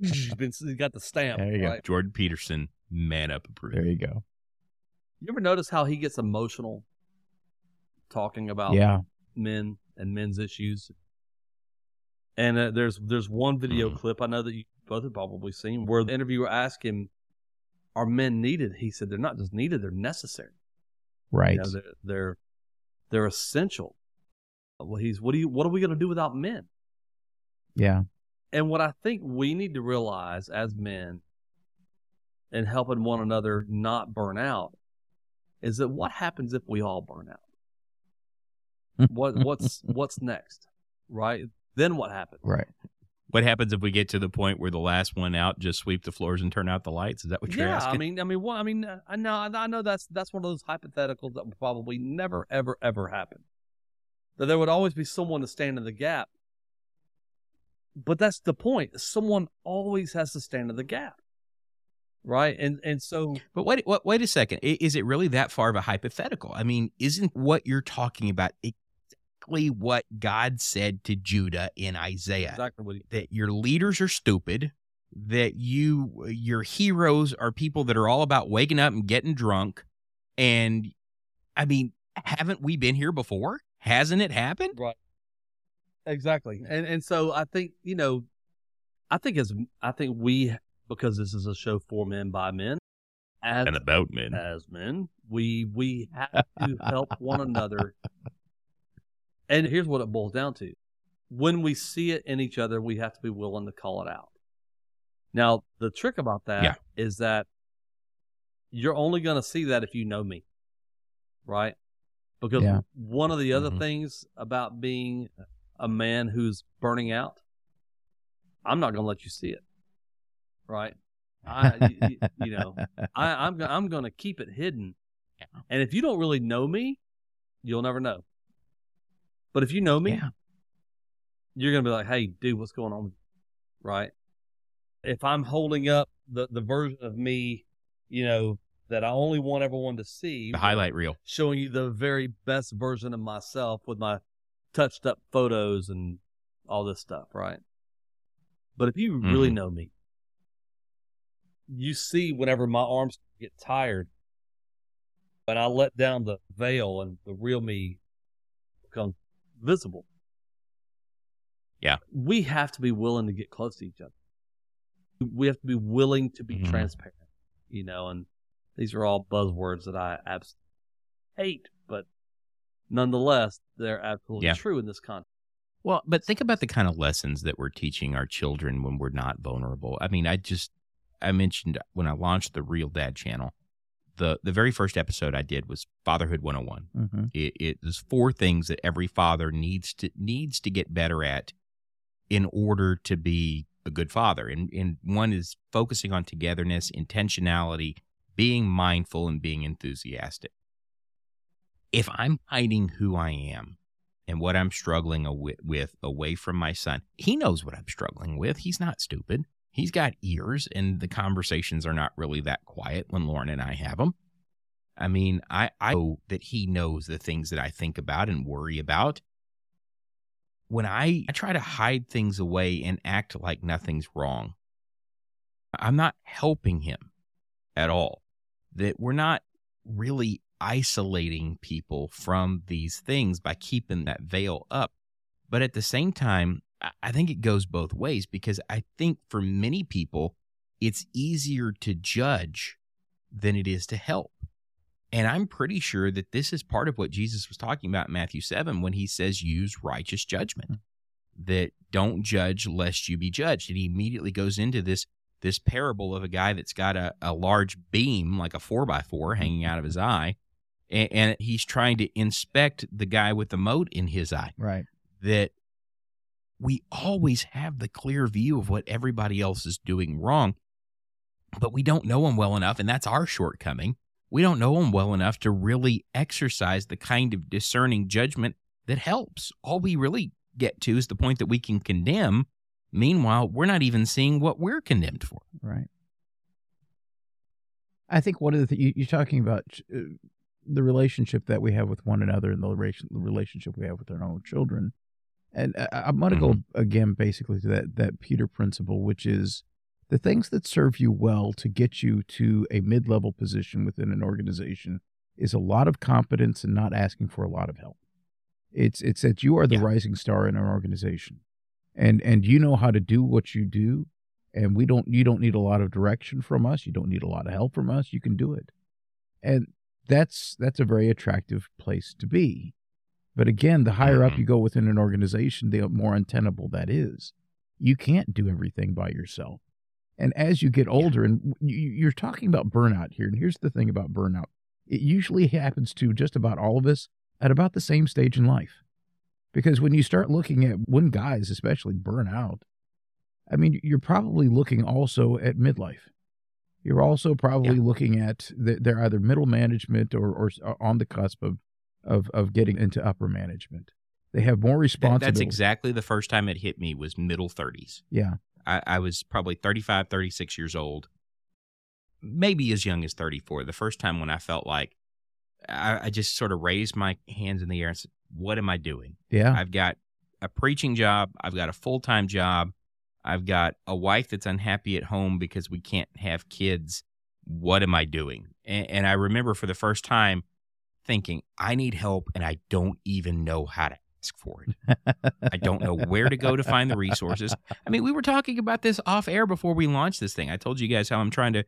he's, been, he's got the stamp. There you right? go. Jordan Peterson, Man Up approved. There you go. You ever notice how he gets emotional talking about yeah. men and men's issues? And uh, there's there's one video mm. clip I know that you both have probably seen where the interviewer asked him, "Are men needed?" He said, "They're not just needed; they're necessary. Right? You know, they're, they're they're essential." Well, he's what do you what are we going to do without men? Yeah. And what I think we need to realize as men, and helping one another not burn out, is that what happens if we all burn out? What what's what's next, right? Then what happens? Right. What happens if we get to the point where the last one out just sweep the floors and turn out the lights? Is that what you're yeah, asking? Yeah, I mean, I mean, well, I mean, I know, I know that's that's one of those hypotheticals that will probably never, ever, ever happen. That there would always be someone to stand in the gap. But that's the point. Someone always has to stand in the gap, right? And and so, but wait, wait, wait a second. Is it really that far of a hypothetical? I mean, isn't what you're talking about It, what God said to Judah in Isaiah, exactly what he, that your leaders are stupid, that you your heroes are people that are all about waking up and getting drunk. And I mean, haven't we been here before? Hasn't it happened? Right. Exactly. And and so I think, you know, I think as I think we, because this is a show for men by men, as, and about men, as men, we we have to help one another. And here's what it boils down to. When we see it in each other, we have to be willing to call it out. Now, the trick about that yeah. is that you're only going to see that if you know me, right? Because yeah. one of the other mm-hmm. things about being a man who's burning out, I'm not going to let you see it, right? I, you, you know, I, I'm, I'm going to keep it hidden. Yeah. And if you don't really know me, you'll never know. But if you know me, yeah. you're going to be like, hey, dude, what's going on with you? Right? If I'm holding up the, the version of me, you know, that I only want everyone to see. The highlight reel. Showing you the very best version of myself with my touched up photos and all this stuff, right? But if you mm-hmm. really know me, you see whenever my arms get tired, but I let down the veil and the real me becomes visible. Yeah. We have to be willing to get close to each other. We have to be willing to be mm-hmm. transparent, you know, and these are all buzzwords that I absolutely hate, but nonetheless, they're absolutely yeah. true in this context. Well, but think about the kind of lessons that we're teaching our children when we're not vulnerable. I mean, I just, I mentioned when I launched the Real Dad channel, The the very first episode I did was Fatherhood one oh one. Mm-hmm. It, it was four things that every father needs to needs to get better at in order to be a good father. And and one is focusing on togetherness, intentionality, being mindful, and being enthusiastic. If I'm hiding who I am and what I'm struggling aw- with away from my son, he knows what I'm struggling with. He's not stupid. He's got ears, and the conversations are not really that quiet when Lauren and I have them. I mean, I, I know that he knows the things that I think about and worry about. when I, I try to hide things away and act like nothing's wrong, I'm not helping him at all. That we're not really isolating people from these things by keeping that veil up. But at the same time, I think it goes both ways, because I think for many people, it's easier to judge than it is to help. And I'm pretty sure that this is part of what Jesus was talking about in Matthew seven when he says, use righteous judgment, that don't judge lest you be judged. And he immediately goes into this this parable of a guy that's got a, a large beam, like a four by four, hanging out of his eye, and, and he's trying to inspect the guy with the mote in his eye. Right. That we always have the clear view of what everybody else is doing wrong, but we don't know them well enough, and that's our shortcoming. We don't know them well enough to really exercise the kind of discerning judgment that helps. All we really get to is the point that we can condemn. Meanwhile, we're not even seeing what we're condemned for. Right. I think one of the things you, you're talking about, uh, the relationship that we have with one another and the relationship we have with our own children. And I'm going to go again, basically, to that, that Peter principle, which is the things that serve you well to get you to a mid-level position within an organization is a lot of competence and not asking for a lot of help. It's it's that you are the yeah. rising star in an organization, and and you know how to do what you do, and we don't. You don't need a lot of direction from us. You don't need a lot of help from us. You can do it, and that's that's a very attractive place to be. But again, the higher up you go within an organization, the more untenable that is. You can't do everything by yourself. And as you get older, yeah. and you're talking about burnout here, and here's the thing about burnout. It usually happens to just about all of us at about the same stage in life. Because when you start looking at when guys especially burn out, I mean, you're probably looking also at midlife. You're also probably yeah. looking at the, they're either middle management or, or on the cusp of Of of getting into upper management. They have more responsibility. That's exactly the first time it hit me was middle thirties. Yeah. I, I was probably thirty-five, thirty-six years old, maybe as young as thirty-four. The first time when I felt like I, I just sort of raised my hands in the air and said, what am I doing? Yeah. I've got a preaching job. I've got a full-time job. I've got a wife that's unhappy at home because we can't have kids. What am I doing? And, and I remember for the first time, thinking, I need help, and I don't even know how to ask for it. I don't know where to go to find the resources. I mean, we were talking about this off air before we launched this thing. I told you guys how I'm trying to,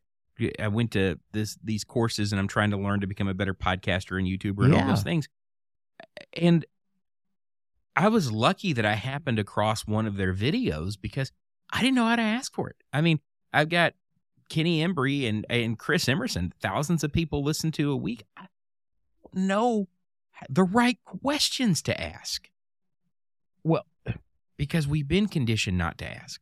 I went to this these courses, and I'm trying to learn to become a better podcaster and YouTuber and yeah. all those things. And I was lucky that I happened across one of their videos because I didn't know how to ask for it. I mean, I've got Kenny Embry and, and Chris Emerson, thousands of people listen to a week. I, know the right questions to ask. Well, because we've been conditioned not to ask.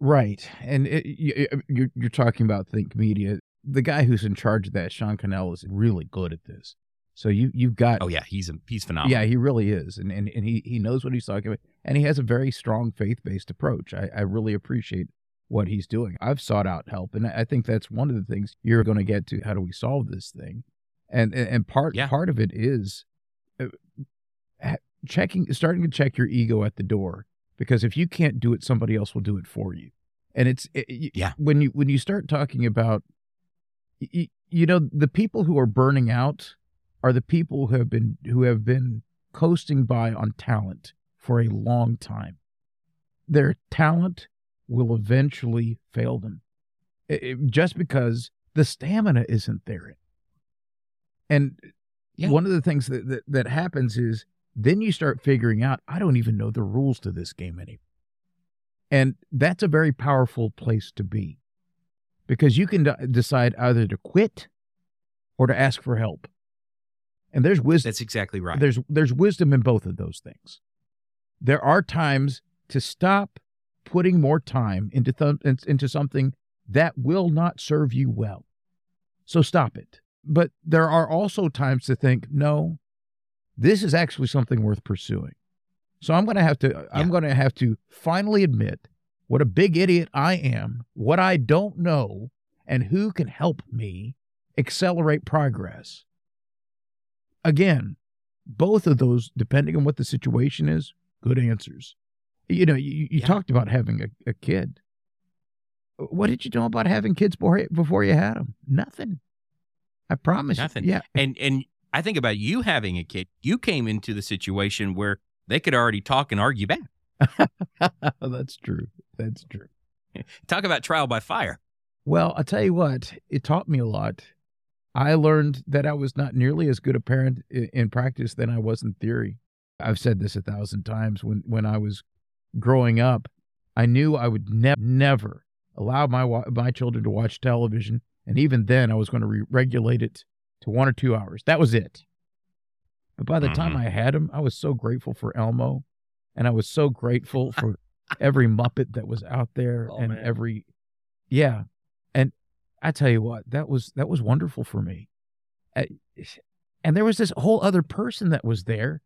Right. And it, you, you're talking about Think Media. The guy who's in charge of that, Sean Cannell, is really good at this. So you, you've got... Oh, yeah. He's a, he's phenomenal. Yeah, he really is. And and, and he, he knows what he's talking about. And he has a very strong faith-based approach. I, I really appreciate what he's doing. I've sought out help. And I think that's one of the things you're going to get to. How do we solve this thing? And and part yeah. part of it is checking, starting to check your ego at the door, because if you can't do it, somebody else will do it for you. And it's it, yeah when you when you start talking about, you, you know, the people who are burning out are the people who have been who have been coasting by on talent for a long time. Their talent will eventually fail them, it, it, just because the stamina isn't there. And yeah. one of the things that, that, that happens is then you start figuring out, I don't even know the rules to this game anymore. And that's a very powerful place to be, because you can d- decide either to quit or to ask for help. And there's wisdom. That's exactly right. There's there's wisdom in both of those things. There are times to stop putting more time into th- into something that will not serve you well. So stop it. But there are also times to think, no, this is actually something worth pursuing. So I'm going to have to, yeah. I'm going to have to finally admit what a big idiot I am, what I don't know, and who can help me accelerate progress. Again, both of those, depending on what the situation is, Good answers. You know, you, you yeah. talked about having a, a kid. What did you know about having kids before you had them? Nothing. I promise Nothing. you. Yeah. And, and I think about you having a kid. You came into the situation where they could already talk and argue back. That's true. That's true. Talk about trial by fire. Well, I'll tell you what, it taught me a lot. I learned that I was not nearly as good a parent in practice than I was in theory. I've said this a thousand times. When, when I was growing up, I knew I would never, never allow my my children to watch television. And even then, I was going to re- regulate it to one or two hours. That was it. But by the mm-hmm. time I had him, I was so grateful for Elmo. And I was so grateful for every Muppet that was out there oh, and man. every, yeah. And I tell you what, that was, that was wonderful for me. I, and there was this whole other person that was there,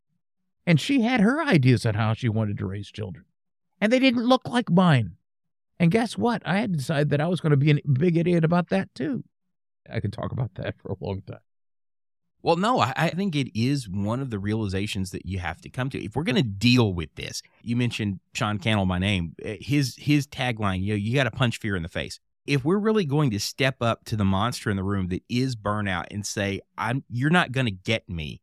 and she had her ideas on how she wanted to raise children, and they didn't look like mine. And guess what? I had decided that I was going to be a big idiot about that too. I could talk about that for a long time. Well, no, I, I think it is one of the realizations that you have to come to. If we're going to deal with this, you mentioned Sean Cannell, my name, his his tagline, you know, you got to punch fear in the face. If we're really going to step up to the monster in the room that is burnout and say, I'm, you're not going to get me,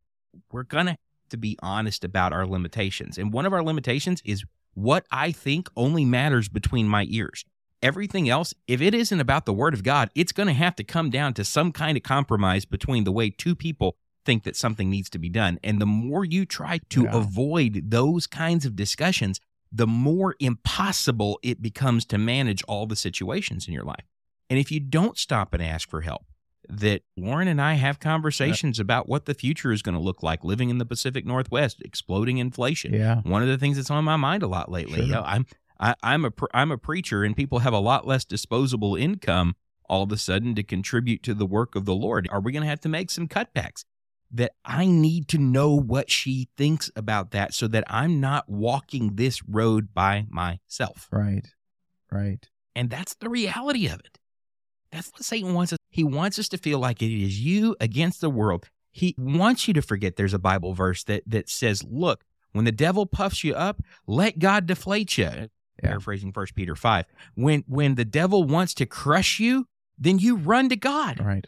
we're going to have to be honest about our limitations. And one of our limitations is what I think only matters between my ears. Everything else, if it isn't about the Word of God, it's going to have to come down to some kind of compromise between the way two people think that something needs to be done. And the more you try to yeah. avoid those kinds of discussions, the more impossible it becomes to manage all the situations in your life. And if you don't stop and ask for help, that Lauren and I have conversations yeah. about what the future is going to look like, living in the Pacific Northwest, exploding inflation. Yeah. One of the things that's on my mind a lot lately, sure. you know, I'm... I, I'm a I'm a preacher, and people have a lot less disposable income all of a sudden to contribute to the work of the Lord. Are we going to have to make some cutbacks? That I need to know what she thinks about that so that I'm not walking this road by myself. Right, right. And that's the reality of it. That's what Satan wants us. He wants us to feel like it is you against the world. He wants you to forget there's a Bible verse that that says, look, when the devil puffs you up, let God deflate you. Yeah. Paraphrasing First Peter five, when when the devil wants to crush you, then you run to God right.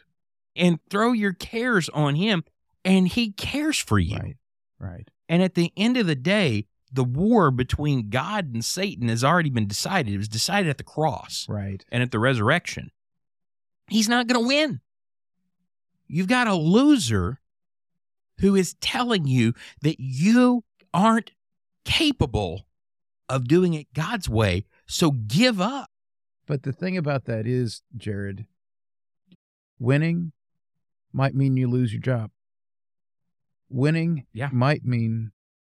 and throw your cares on him, and he cares for you. Right. Right. And at the end of the day, the war between God and Satan has already been decided. It was decided at the cross right. and at the resurrection. He's not going to win. You've got a loser who is telling you that you aren't capable of doing it God's way, so give up. But the thing about that is, Jared, winning might mean you lose your job. Winning yeah. might mean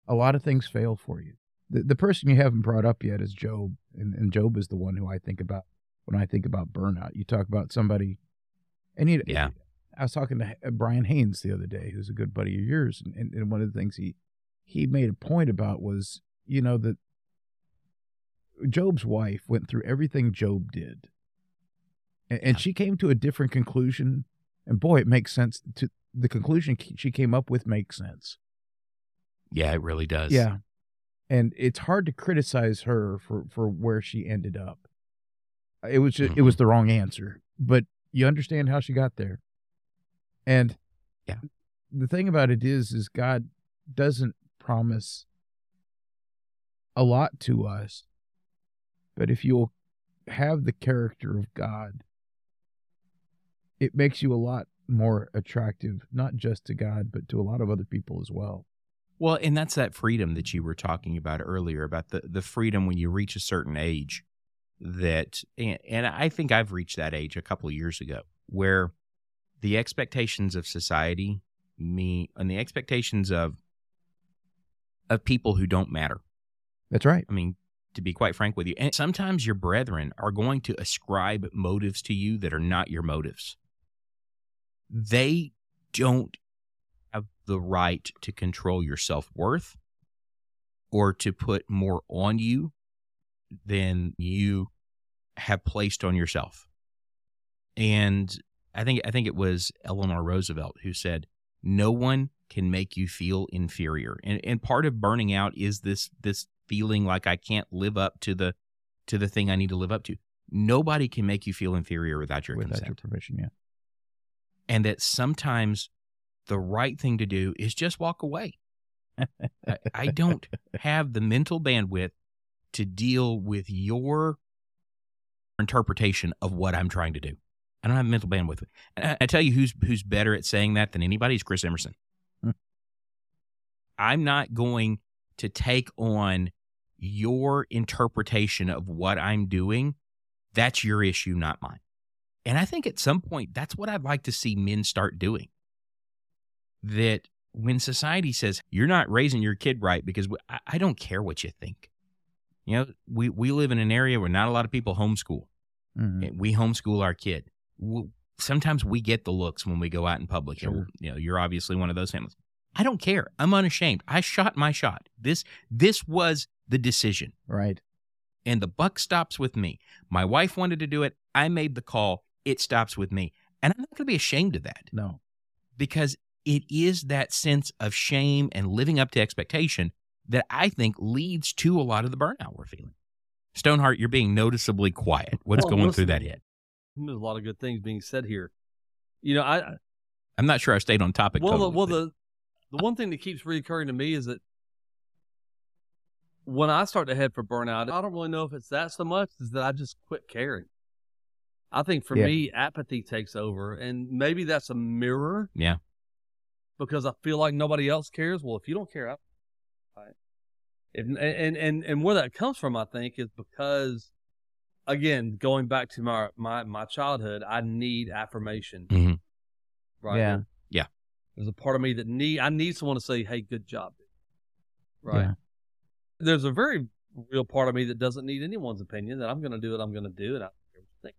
a lot of things fail for you. The, the person you haven't brought up yet is Job, and, and Job is the one who I think about when I think about burnout. You talk about somebody, and you, yeah. I was talking to Brian Haynes the other day, who's a good buddy of yours, and, and one of the things he, he made a point about was, you know, that Job's wife went through everything Job did, and, and she came to a different conclusion. And boy, it makes sense. To the conclusion she came up with makes sense. Yeah, it really does. Yeah, and it's hard to criticize her for, for where she ended up. It was just, mm-hmm. it was the wrong answer, but you understand how she got there. And yeah, the thing about it is, is God doesn't promise a lot to us. But if you'll have the character of God, it makes you a lot more attractive, not just to God, but to a lot of other people as well. Well, and that's that freedom that you were talking about earlier, about the, the freedom when you reach a certain age that, and, and I think I've reached that age a couple of years ago, where the expectations of society, me, and the expectations of of people who don't matter. That's right. I mean, to be quite frank with you. And sometimes your brethren are going to ascribe motives to you that are not your motives. They don't have the right to control your self-worth or to put more on you than you have placed on yourself. And I think I think it was Eleanor Roosevelt who said, no one can make you feel inferior. And and part of burning out is this this feeling like I can't live up to the to the thing I need to live up to. Nobody can make you feel inferior without your without consent. Without your permission, yeah. And that sometimes the right thing to do is just walk away. I, I don't have the mental bandwidth to deal with your interpretation of what I'm trying to do. I don't have mental bandwidth. And I, I tell you who's who's better at saying that than anybody is Chris Emerson. Hmm. I'm not going to take on your interpretation of what I'm doing. That's your issue, not mine. And I think at some point, that's what I'd like to see men start doing. That when society says, you're not raising your kid right because we, I, I don't care what you think. You know, we, we live in an area where not a lot of people homeschool. Mm-hmm. We homeschool our kid. We, sometimes we get the looks when we go out in public. Sure. You know, you're obviously one of those families. I don't care. I'm unashamed. I shot my shot. This this was the decision. Right. And the buck stops with me. My wife wanted to do it. I made the call. It stops with me. And I'm not going to be ashamed of that. No. Because it is that sense of shame and living up to expectation that I think leads to a lot of the burnout we're feeling. Stoneheart, you're being noticeably quiet. What's oh, going listen, through that head? There's a lot of good things being said here. You know, I... I'm not sure I stayed on topic. Well, totally, the, well the, the one thing that keeps reoccurring to me is that when I start to head for burnout, I don't really know if it's that so much is that I just quit caring. I think for yeah. me, apathy takes over, and maybe that's a mirror. Yeah. Because I feel like nobody else cares. Well, if you don't care, I... Right. If, and, and, and where that comes from, I think, is because, again, going back to my my, my childhood, I need affirmation. Mm-hmm. Right? Yeah. yeah. There's a part of me that need I need someone to say, hey, good job. Right? Yeah. There's a very real part of me that doesn't need anyone's opinion, that I'm going to do what I'm going to do. And I think.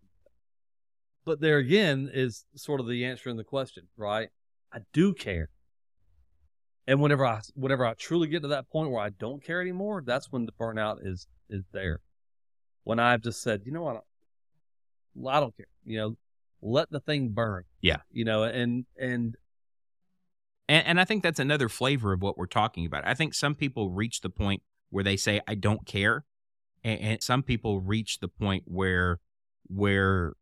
But there again is sort of the answer in the question, right? I do care. And whenever I, whenever I truly get to that point where I don't care anymore, that's when the burnout is is there. When I've just said, you know what, I don't care. You know, let the thing burn. Yeah. You know, and and and, and I think that's another flavor of what we're talking about. I think some people reach the point where they say, I don't care, and, and some people reach the point where where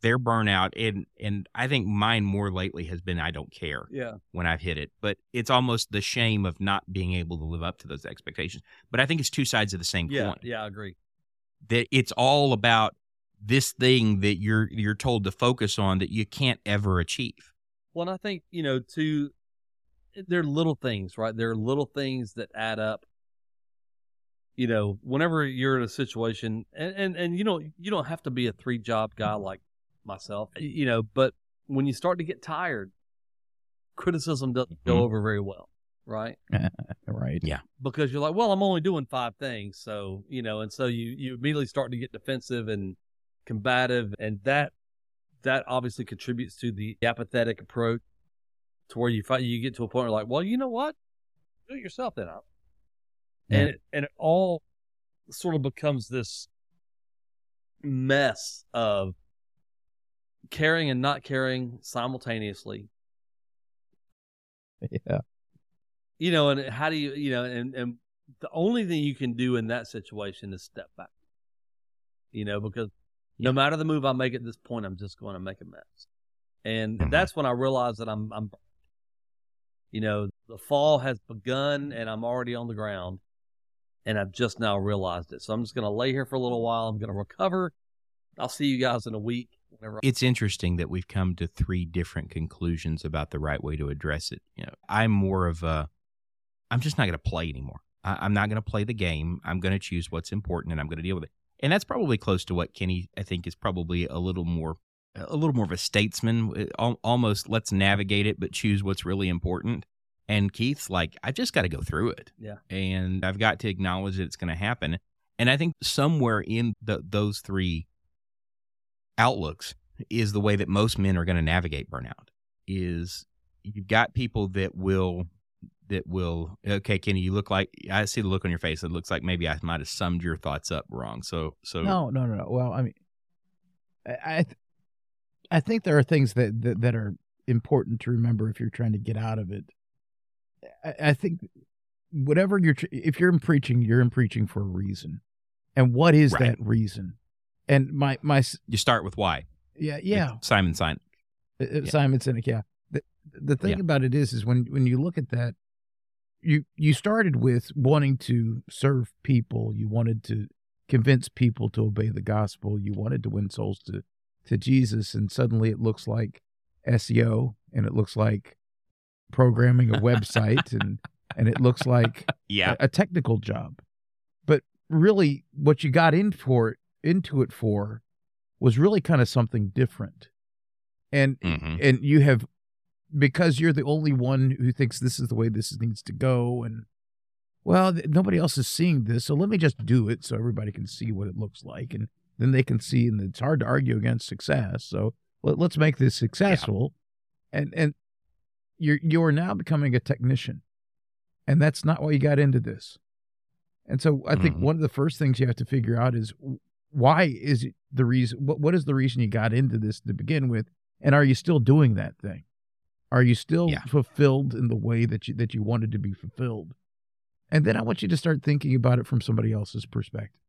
their burnout, and and I think mine more lately has been I don't care yeah. when I've hit it. But it's almost the shame of not being able to live up to those expectations. But I think it's two sides of the same coin. Yeah, yeah, I agree. That it's all about this thing that you're you're told to focus on that you can't ever achieve. Well, and I think, you know, too, they're little things, right? They're little things that add up. You know, whenever you're in a situation, and, and, and you know, you don't have to be a three-job guy like myself, you know, but when you start to get tired, criticism doesn't go over very well, right? Right. Yeah. Because you're like, well, I'm only doing five things. So, you know, and so you, you immediately start to get defensive and combative. And that, that obviously contributes to the apathetic approach to where you fight, you get to a point where you're like, well, you know what? Do it yourself then. Out. Yeah. And, it, and it all sort of becomes this mess of caring and not caring simultaneously. Yeah. You know, and how do you, you know, and, and the only thing you can do in that situation is step back. You know, because yeah. no matter the move I make at this point, I'm just going to make a mess. And mm-hmm. that's when I realized that I'm, I'm, you know, the fall has begun and I'm already on the ground and I've just now realized it. So I'm just going to lay here for a little while. I'm going to recover. I'll see you guys in a week. It's interesting that we've come to three different conclusions about the right way to address it. You know, I'm more of a, I'm just not going to play anymore. I, I'm not going to play the game. I'm going to choose what's important and I'm going to deal with it. And that's probably close to what Kenny, I think, is probably a little more, a little more of a statesman. Almost, let's navigate it, but choose what's really important. And Keith's like, I've just got to go through it. Yeah. And I've got to acknowledge that it's going to happen. And I think somewhere in the, those three outlooks is the way that most men are going to navigate burnout. Is you've got people that will, that will, okay, Kenny, you look like, I see the look on your face. It looks like maybe I might have summed your thoughts up wrong. So, so. No, no, no, no. Well, I mean, I, th- I think there are things that, that, that are important to remember if you're trying to get out of it. I, I think whatever you're, if you're in preaching, you're in preaching for a reason. And what is right. that reason? And my, my, you start with why. Yeah. Yeah. Like Simon Sinek. Uh, yeah. Simon Sinek. Yeah. The, the thing yeah. about it is, is when, when you look at that, you, you started with wanting to serve people. You wanted to convince people to obey the gospel. You wanted to win souls to, to Jesus. And suddenly it looks like S E O, and it looks like programming a website, and, and it looks like yeah. a, a technical job. But really what you got in for it, into it for was really kind of something different. And, mm-hmm. and you have, because you're the only one who thinks this is the way this needs to go. And well, th- nobody else is seeing this. So let me just do it so everybody can see what it looks like. And then they can see, and it's hard to argue against success. So let, let's make this successful. Yeah. And, and you're, you're now becoming a technician, and that's not why you got into this. And so I think mm-hmm. one of the first things you have to figure out is why is it the reason, what, what is the reason you got into this to begin with? And are you still doing that thing? Are you still yeah. fulfilled in the way that you, that you wanted to be fulfilled? And then I want you to start thinking about it from somebody else's perspective.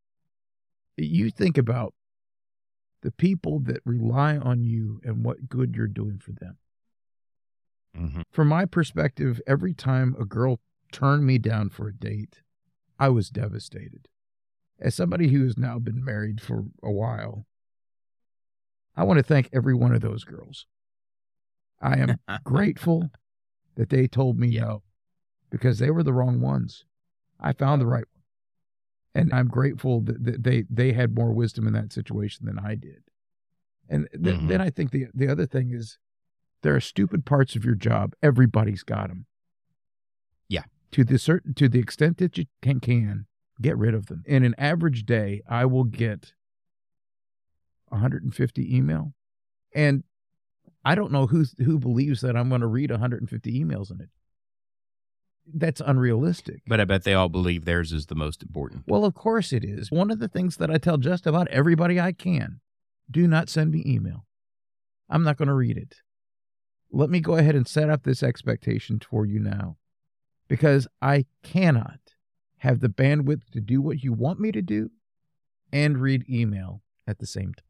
You think about the people that rely on you and what good you're doing for them. Mm-hmm. From my perspective, every time a girl turned me down for a date, I was devastated. As somebody who has now been married for a while, I want to thank every one of those girls. I am grateful that they told me no, because they were the wrong ones. I found the right one. And I'm grateful that they, they had more wisdom in that situation than I did. And th- mm-hmm. then I think the, the other thing is, there are stupid parts of your job. Everybody's got them. Yeah. To the certain, to the extent that you can, can get rid of them. In an average day, I will get one hundred fifty email, and I don't know who who believes that I'm going to read one hundred fifty emails in it. That's unrealistic. But I bet they all believe theirs is the most important. Well, of course it is. One of the things that I tell just about everybody I can, do not send me email. I'm not going to read it. Let me go ahead and set up this expectation for you now, because I cannot have the bandwidth to do what you want me to do and read email at the same time.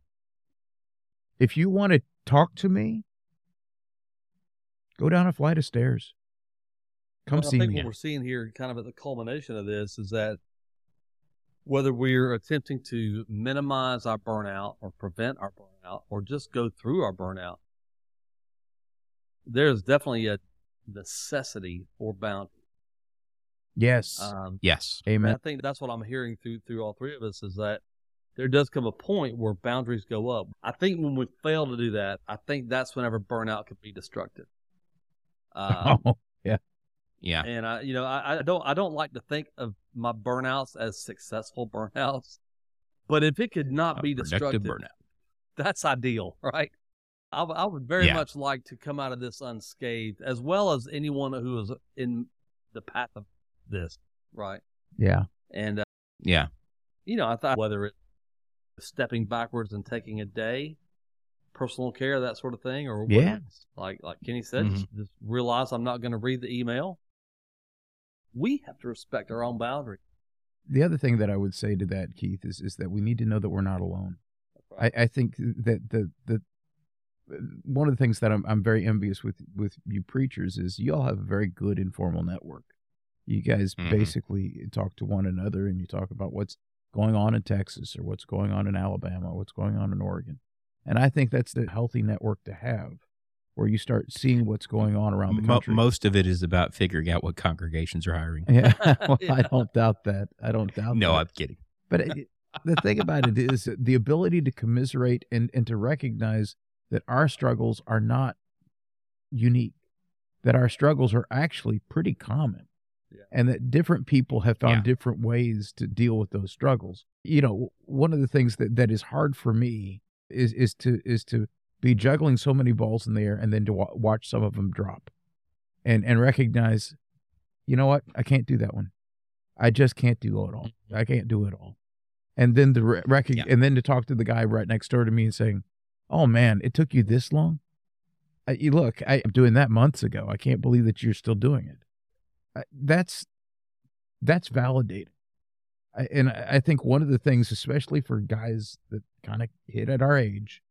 If you want to talk to me, go down a flight of stairs. Come see me. I think what we're seeing here, kind of at the culmination of this, is that whether we're attempting to minimize our burnout or prevent our burnout or just go through our burnout, there's definitely a necessity for boundaries. Yes. Um, yes. Amen. I think that's what I'm hearing through through all three of us, is that there does come a point where boundaries go up. I think when we fail to do that, I think that's whenever burnout can be destructive. Um, oh, yeah. Yeah. And I, you know, I, I don't I don't like to think of my burnouts as successful burnouts, but if it could not a be destructive, burnout, that's ideal, right? I, I would very yeah. much like to come out of this unscathed, as well as anyone who is in the path of this, right? Yeah. And, uh, yeah. you know, I thought whether it's stepping backwards and taking a day, personal care, that sort of thing, or yeah. whatever, like, like Kenny said, mm-hmm. just, just realize I'm not going to read the email. We have to respect our own boundaries. The other thing that I would say to that, Keith, is, is that we need to know that we're not alone. Right. I, I think that the, the, one of the things that I'm I'm very envious with, with you preachers is you all have a very good informal network. You guys mm-hmm. basically talk to one another, and you talk about what's going on in Texas or what's going on in Alabama, what's going on in Oregon. And I think that's the healthy network to have, where you start seeing what's going on around the country. Mo- most of it is about figuring out what congregations are hiring. Yeah, well, yeah. I don't doubt that. I don't doubt no, that. No, I'm kidding. But it, the thing about it is the ability to commiserate and, and to recognize that our struggles are not unique, that our struggles are actually pretty common, yeah. and that different people have found yeah. different ways to deal with those struggles. You know, one of the things that, that is hard for me is, is to is to be juggling so many balls in the air, and then to wa- watch some of them drop and, and recognize, you know what, I can't do that one. I just can't do it all. I can't do it all. And then to, re- rec- yeah. and then to talk to the guy right next door to me and saying, oh, man, it took you this long? I, you look, I, I'm doing that months ago. I can't believe that you're still doing it. that's that's validating. I, and I think one of the things, especially for guys that kind of hit at our age,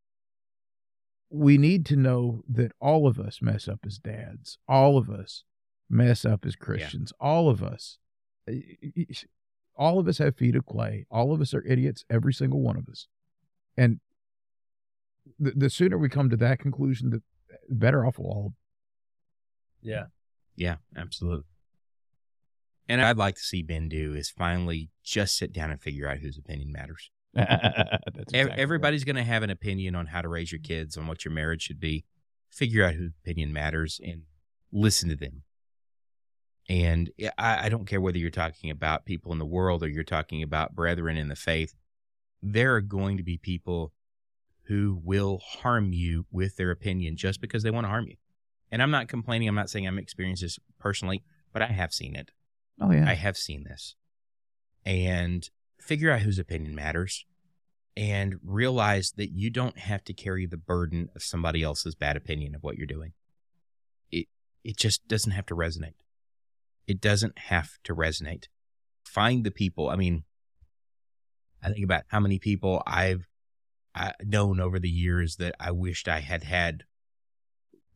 we need to know that all of us mess up as dads. All of us mess up as Christians. Yeah. All of us. All of us have feet of clay. All of us are idiots, every single one of us. And the, the sooner we come to that conclusion, the better off we'll all. Yeah. Yeah, absolutely. And I'd like to see Ben do is finally just sit down and figure out whose opinion matters. That's exactly Everybody's right. going to have an opinion on how to raise your kids, on what your marriage should be. Figure out whose opinion matters and listen to them. And I, I don't care whether you're talking about people in the world or you're talking about brethren in the faith. There are going to be people who will harm you with their opinion just because they want to harm you. And I'm not complaining. I'm not saying I'm experienced this personally, but I have seen it. Oh, yeah. I have seen this. And figure out whose opinion matters and realize that you don't have to carry the burden of somebody else's bad opinion of what you're doing. It it just doesn't have to resonate. It doesn't have to resonate. Find the people. I mean, I think about how many people I've I, known over the years that I wished I had had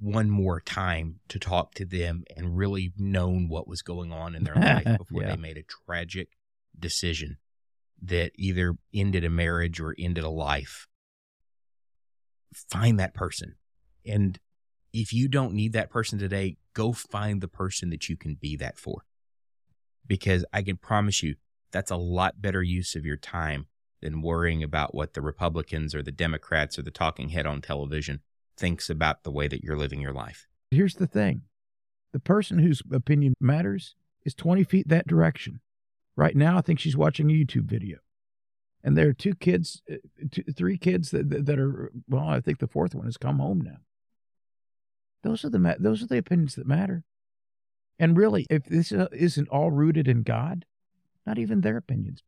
one more time to talk to them and really known what was going on in their life before yeah. they made a tragic decision that either ended a marriage or ended a life. Find that person. And if you don't need that person today, go find the person that you can be that for. Because I can promise you that's a lot better use of your time than worrying about what the Republicans or the Democrats or the talking head on television thinks about the way that you're living your life. Here's the thing. The person whose opinion matters is twenty feet that direction. Right now, I think she's watching a YouTube video. And there are two kids, two, three kids that, that are, well, I think the fourth one has come home now. Those are the those are the opinions that matter. And really, if this isn't all rooted in God, not even their opinions.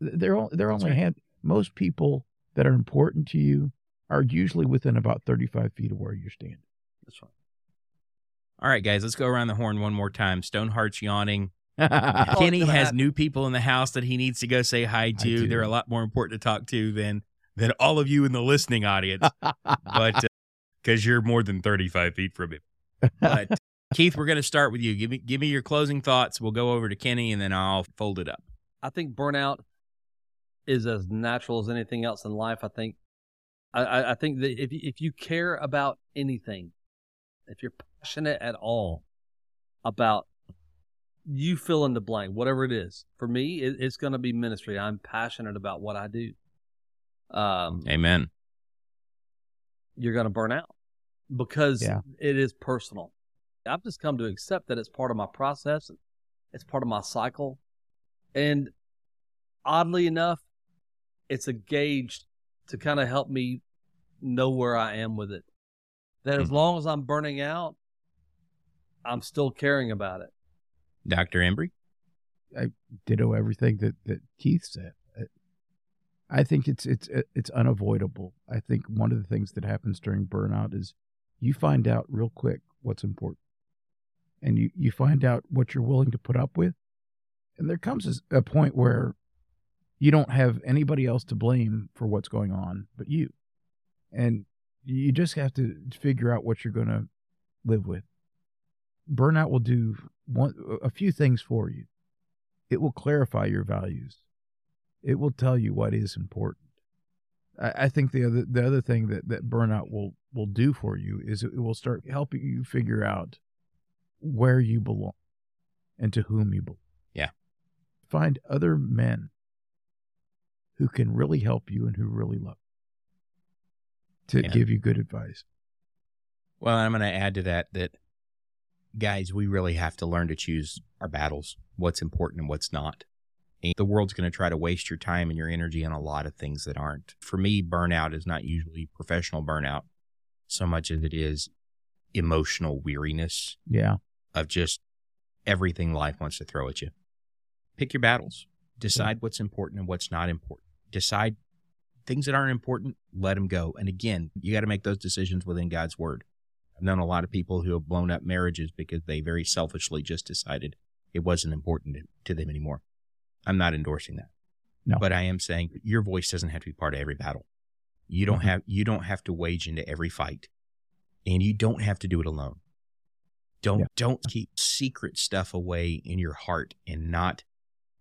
They're, all, they're only right. hand, most people that are important to you are usually within about thirty-five feet of where you're standing. That's right. All right, guys, let's go around the horn one more time. Stoneheart's yawning. Kenny has new people in the house that he needs to go say hi to. They're a lot more important to talk to than than all of you in the listening audience. But because uh, you're more than thirty-five feet from him. But Keith, we're going to start with you. Give me give me your closing thoughts. We'll go over to Kenny, and then I'll fold it up. I think burnout is as natural as anything else in life. I think I, I think that if if you care about anything, if you're passionate at all about, you fill in the blank, whatever it is. For me, it, it's going to be ministry. I'm passionate about what I do. Um, Amen. You're going to burn out because yeah. it is personal. I've just come to accept that it's part of my process. It's part of my cycle. And oddly enough, it's a gauge to kind of help me know where I am with it. That as long as I'm burning out, I'm still caring about it. Doctor Embry? I ditto everything that, that Keith said. I think it's it's it's unavoidable. I think one of the things that happens during burnout is you find out real quick what's important. And you, you find out what you're willing to put up with. And there comes a point where you don't have anybody else to blame for what's going on but you. And you just have to figure out what you're going to live with. Burnout will do one, a few things for you. It will clarify your values. It will tell you what is important. I, I think the other the other thing that, that burnout will, will do for you is it will start helping you figure out where you belong and to whom you belong. Yeah. Find other men who can really help you and who really love you, to yeah. give you good advice. Well, I'm going to add to that that, guys, we really have to learn to choose our battles, what's important and what's not. And the world's going to try to waste your time and your energy on a lot of things that aren't. For me, burnout is not usually professional burnout so much as it is emotional weariness yeah. of just everything life wants to throw at you. Pick your battles. Decide what's important and what's not important. Decide things that aren't important, let them go. And again, you got to make those decisions within God's word. I've known a lot of people who have blown up marriages because they very selfishly just decided it wasn't important to them anymore. I'm not endorsing that. No. But I am saying your voice doesn't have to be part of every battle. You don't mm-hmm. have you don't have to wage into every fight, and you don't have to do it alone. Don't yeah. don't keep secret stuff away in your heart and not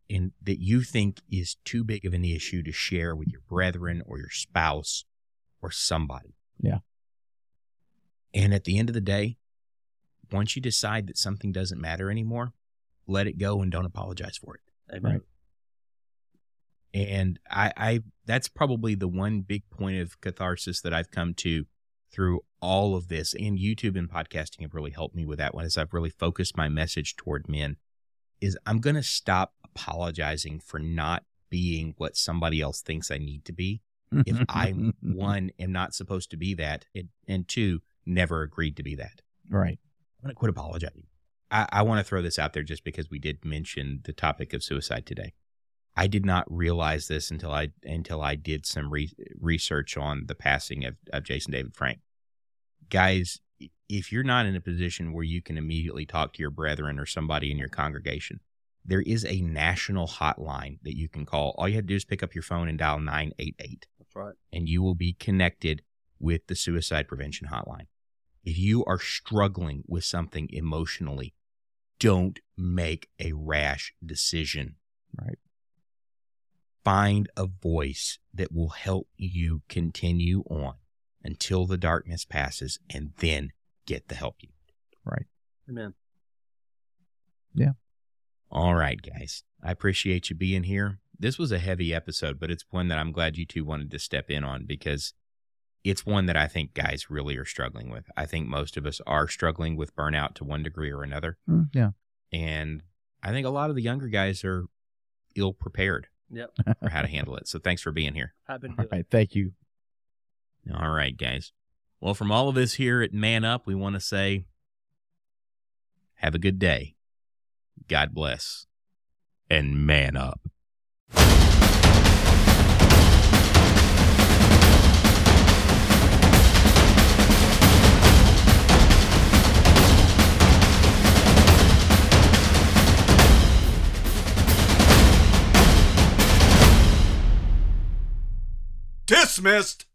in that you think is too big of an issue to share with your brethren or your spouse or somebody. Yeah. And at the end of the day, once you decide that something doesn't matter anymore, let it go and don't apologize for it. Amen. Right. And I, I, that's probably the one big point of catharsis that I've come to through all of this. And YouTube and podcasting have really helped me with that one, as I've really focused my message toward men, is I'm going to stop apologizing for not being what somebody else thinks I need to be. If I, one, am not supposed to be that, and, and two, never agreed to be that. Right. I'm going to quit apologizing. I, I want to throw this out there just because we did mention the topic of suicide today. I did not realize this until I until I did some re- research on the passing of, of Jason David Frank. Guys, if you're not in a position where you can immediately talk to your brethren or somebody in your congregation, there is a national hotline that you can call. All you have to do is pick up your phone and dial nine eight eight. That's right. And you will be connected with the suicide prevention hotline. If you are struggling with something emotionally, don't make a rash decision. Right. Find a voice that will help you continue on until the darkness passes, and then get the help you need. Right. Amen. Yeah. All right, guys. I appreciate you being here. This was a heavy episode, but it's one that I'm glad you two wanted to step in on, because it's one that I think guys really are struggling with. I think most of us are struggling with burnout to one degree or another. Mm, yeah. And I think a lot of the younger guys are ill-prepared. Yep. Or how to handle it. So thanks for being here. I've been doing. All right. Thank you. All right, guys. Well, from all of us here at Man Up, we want to say, have a good day. God bless. And man up. Dismissed!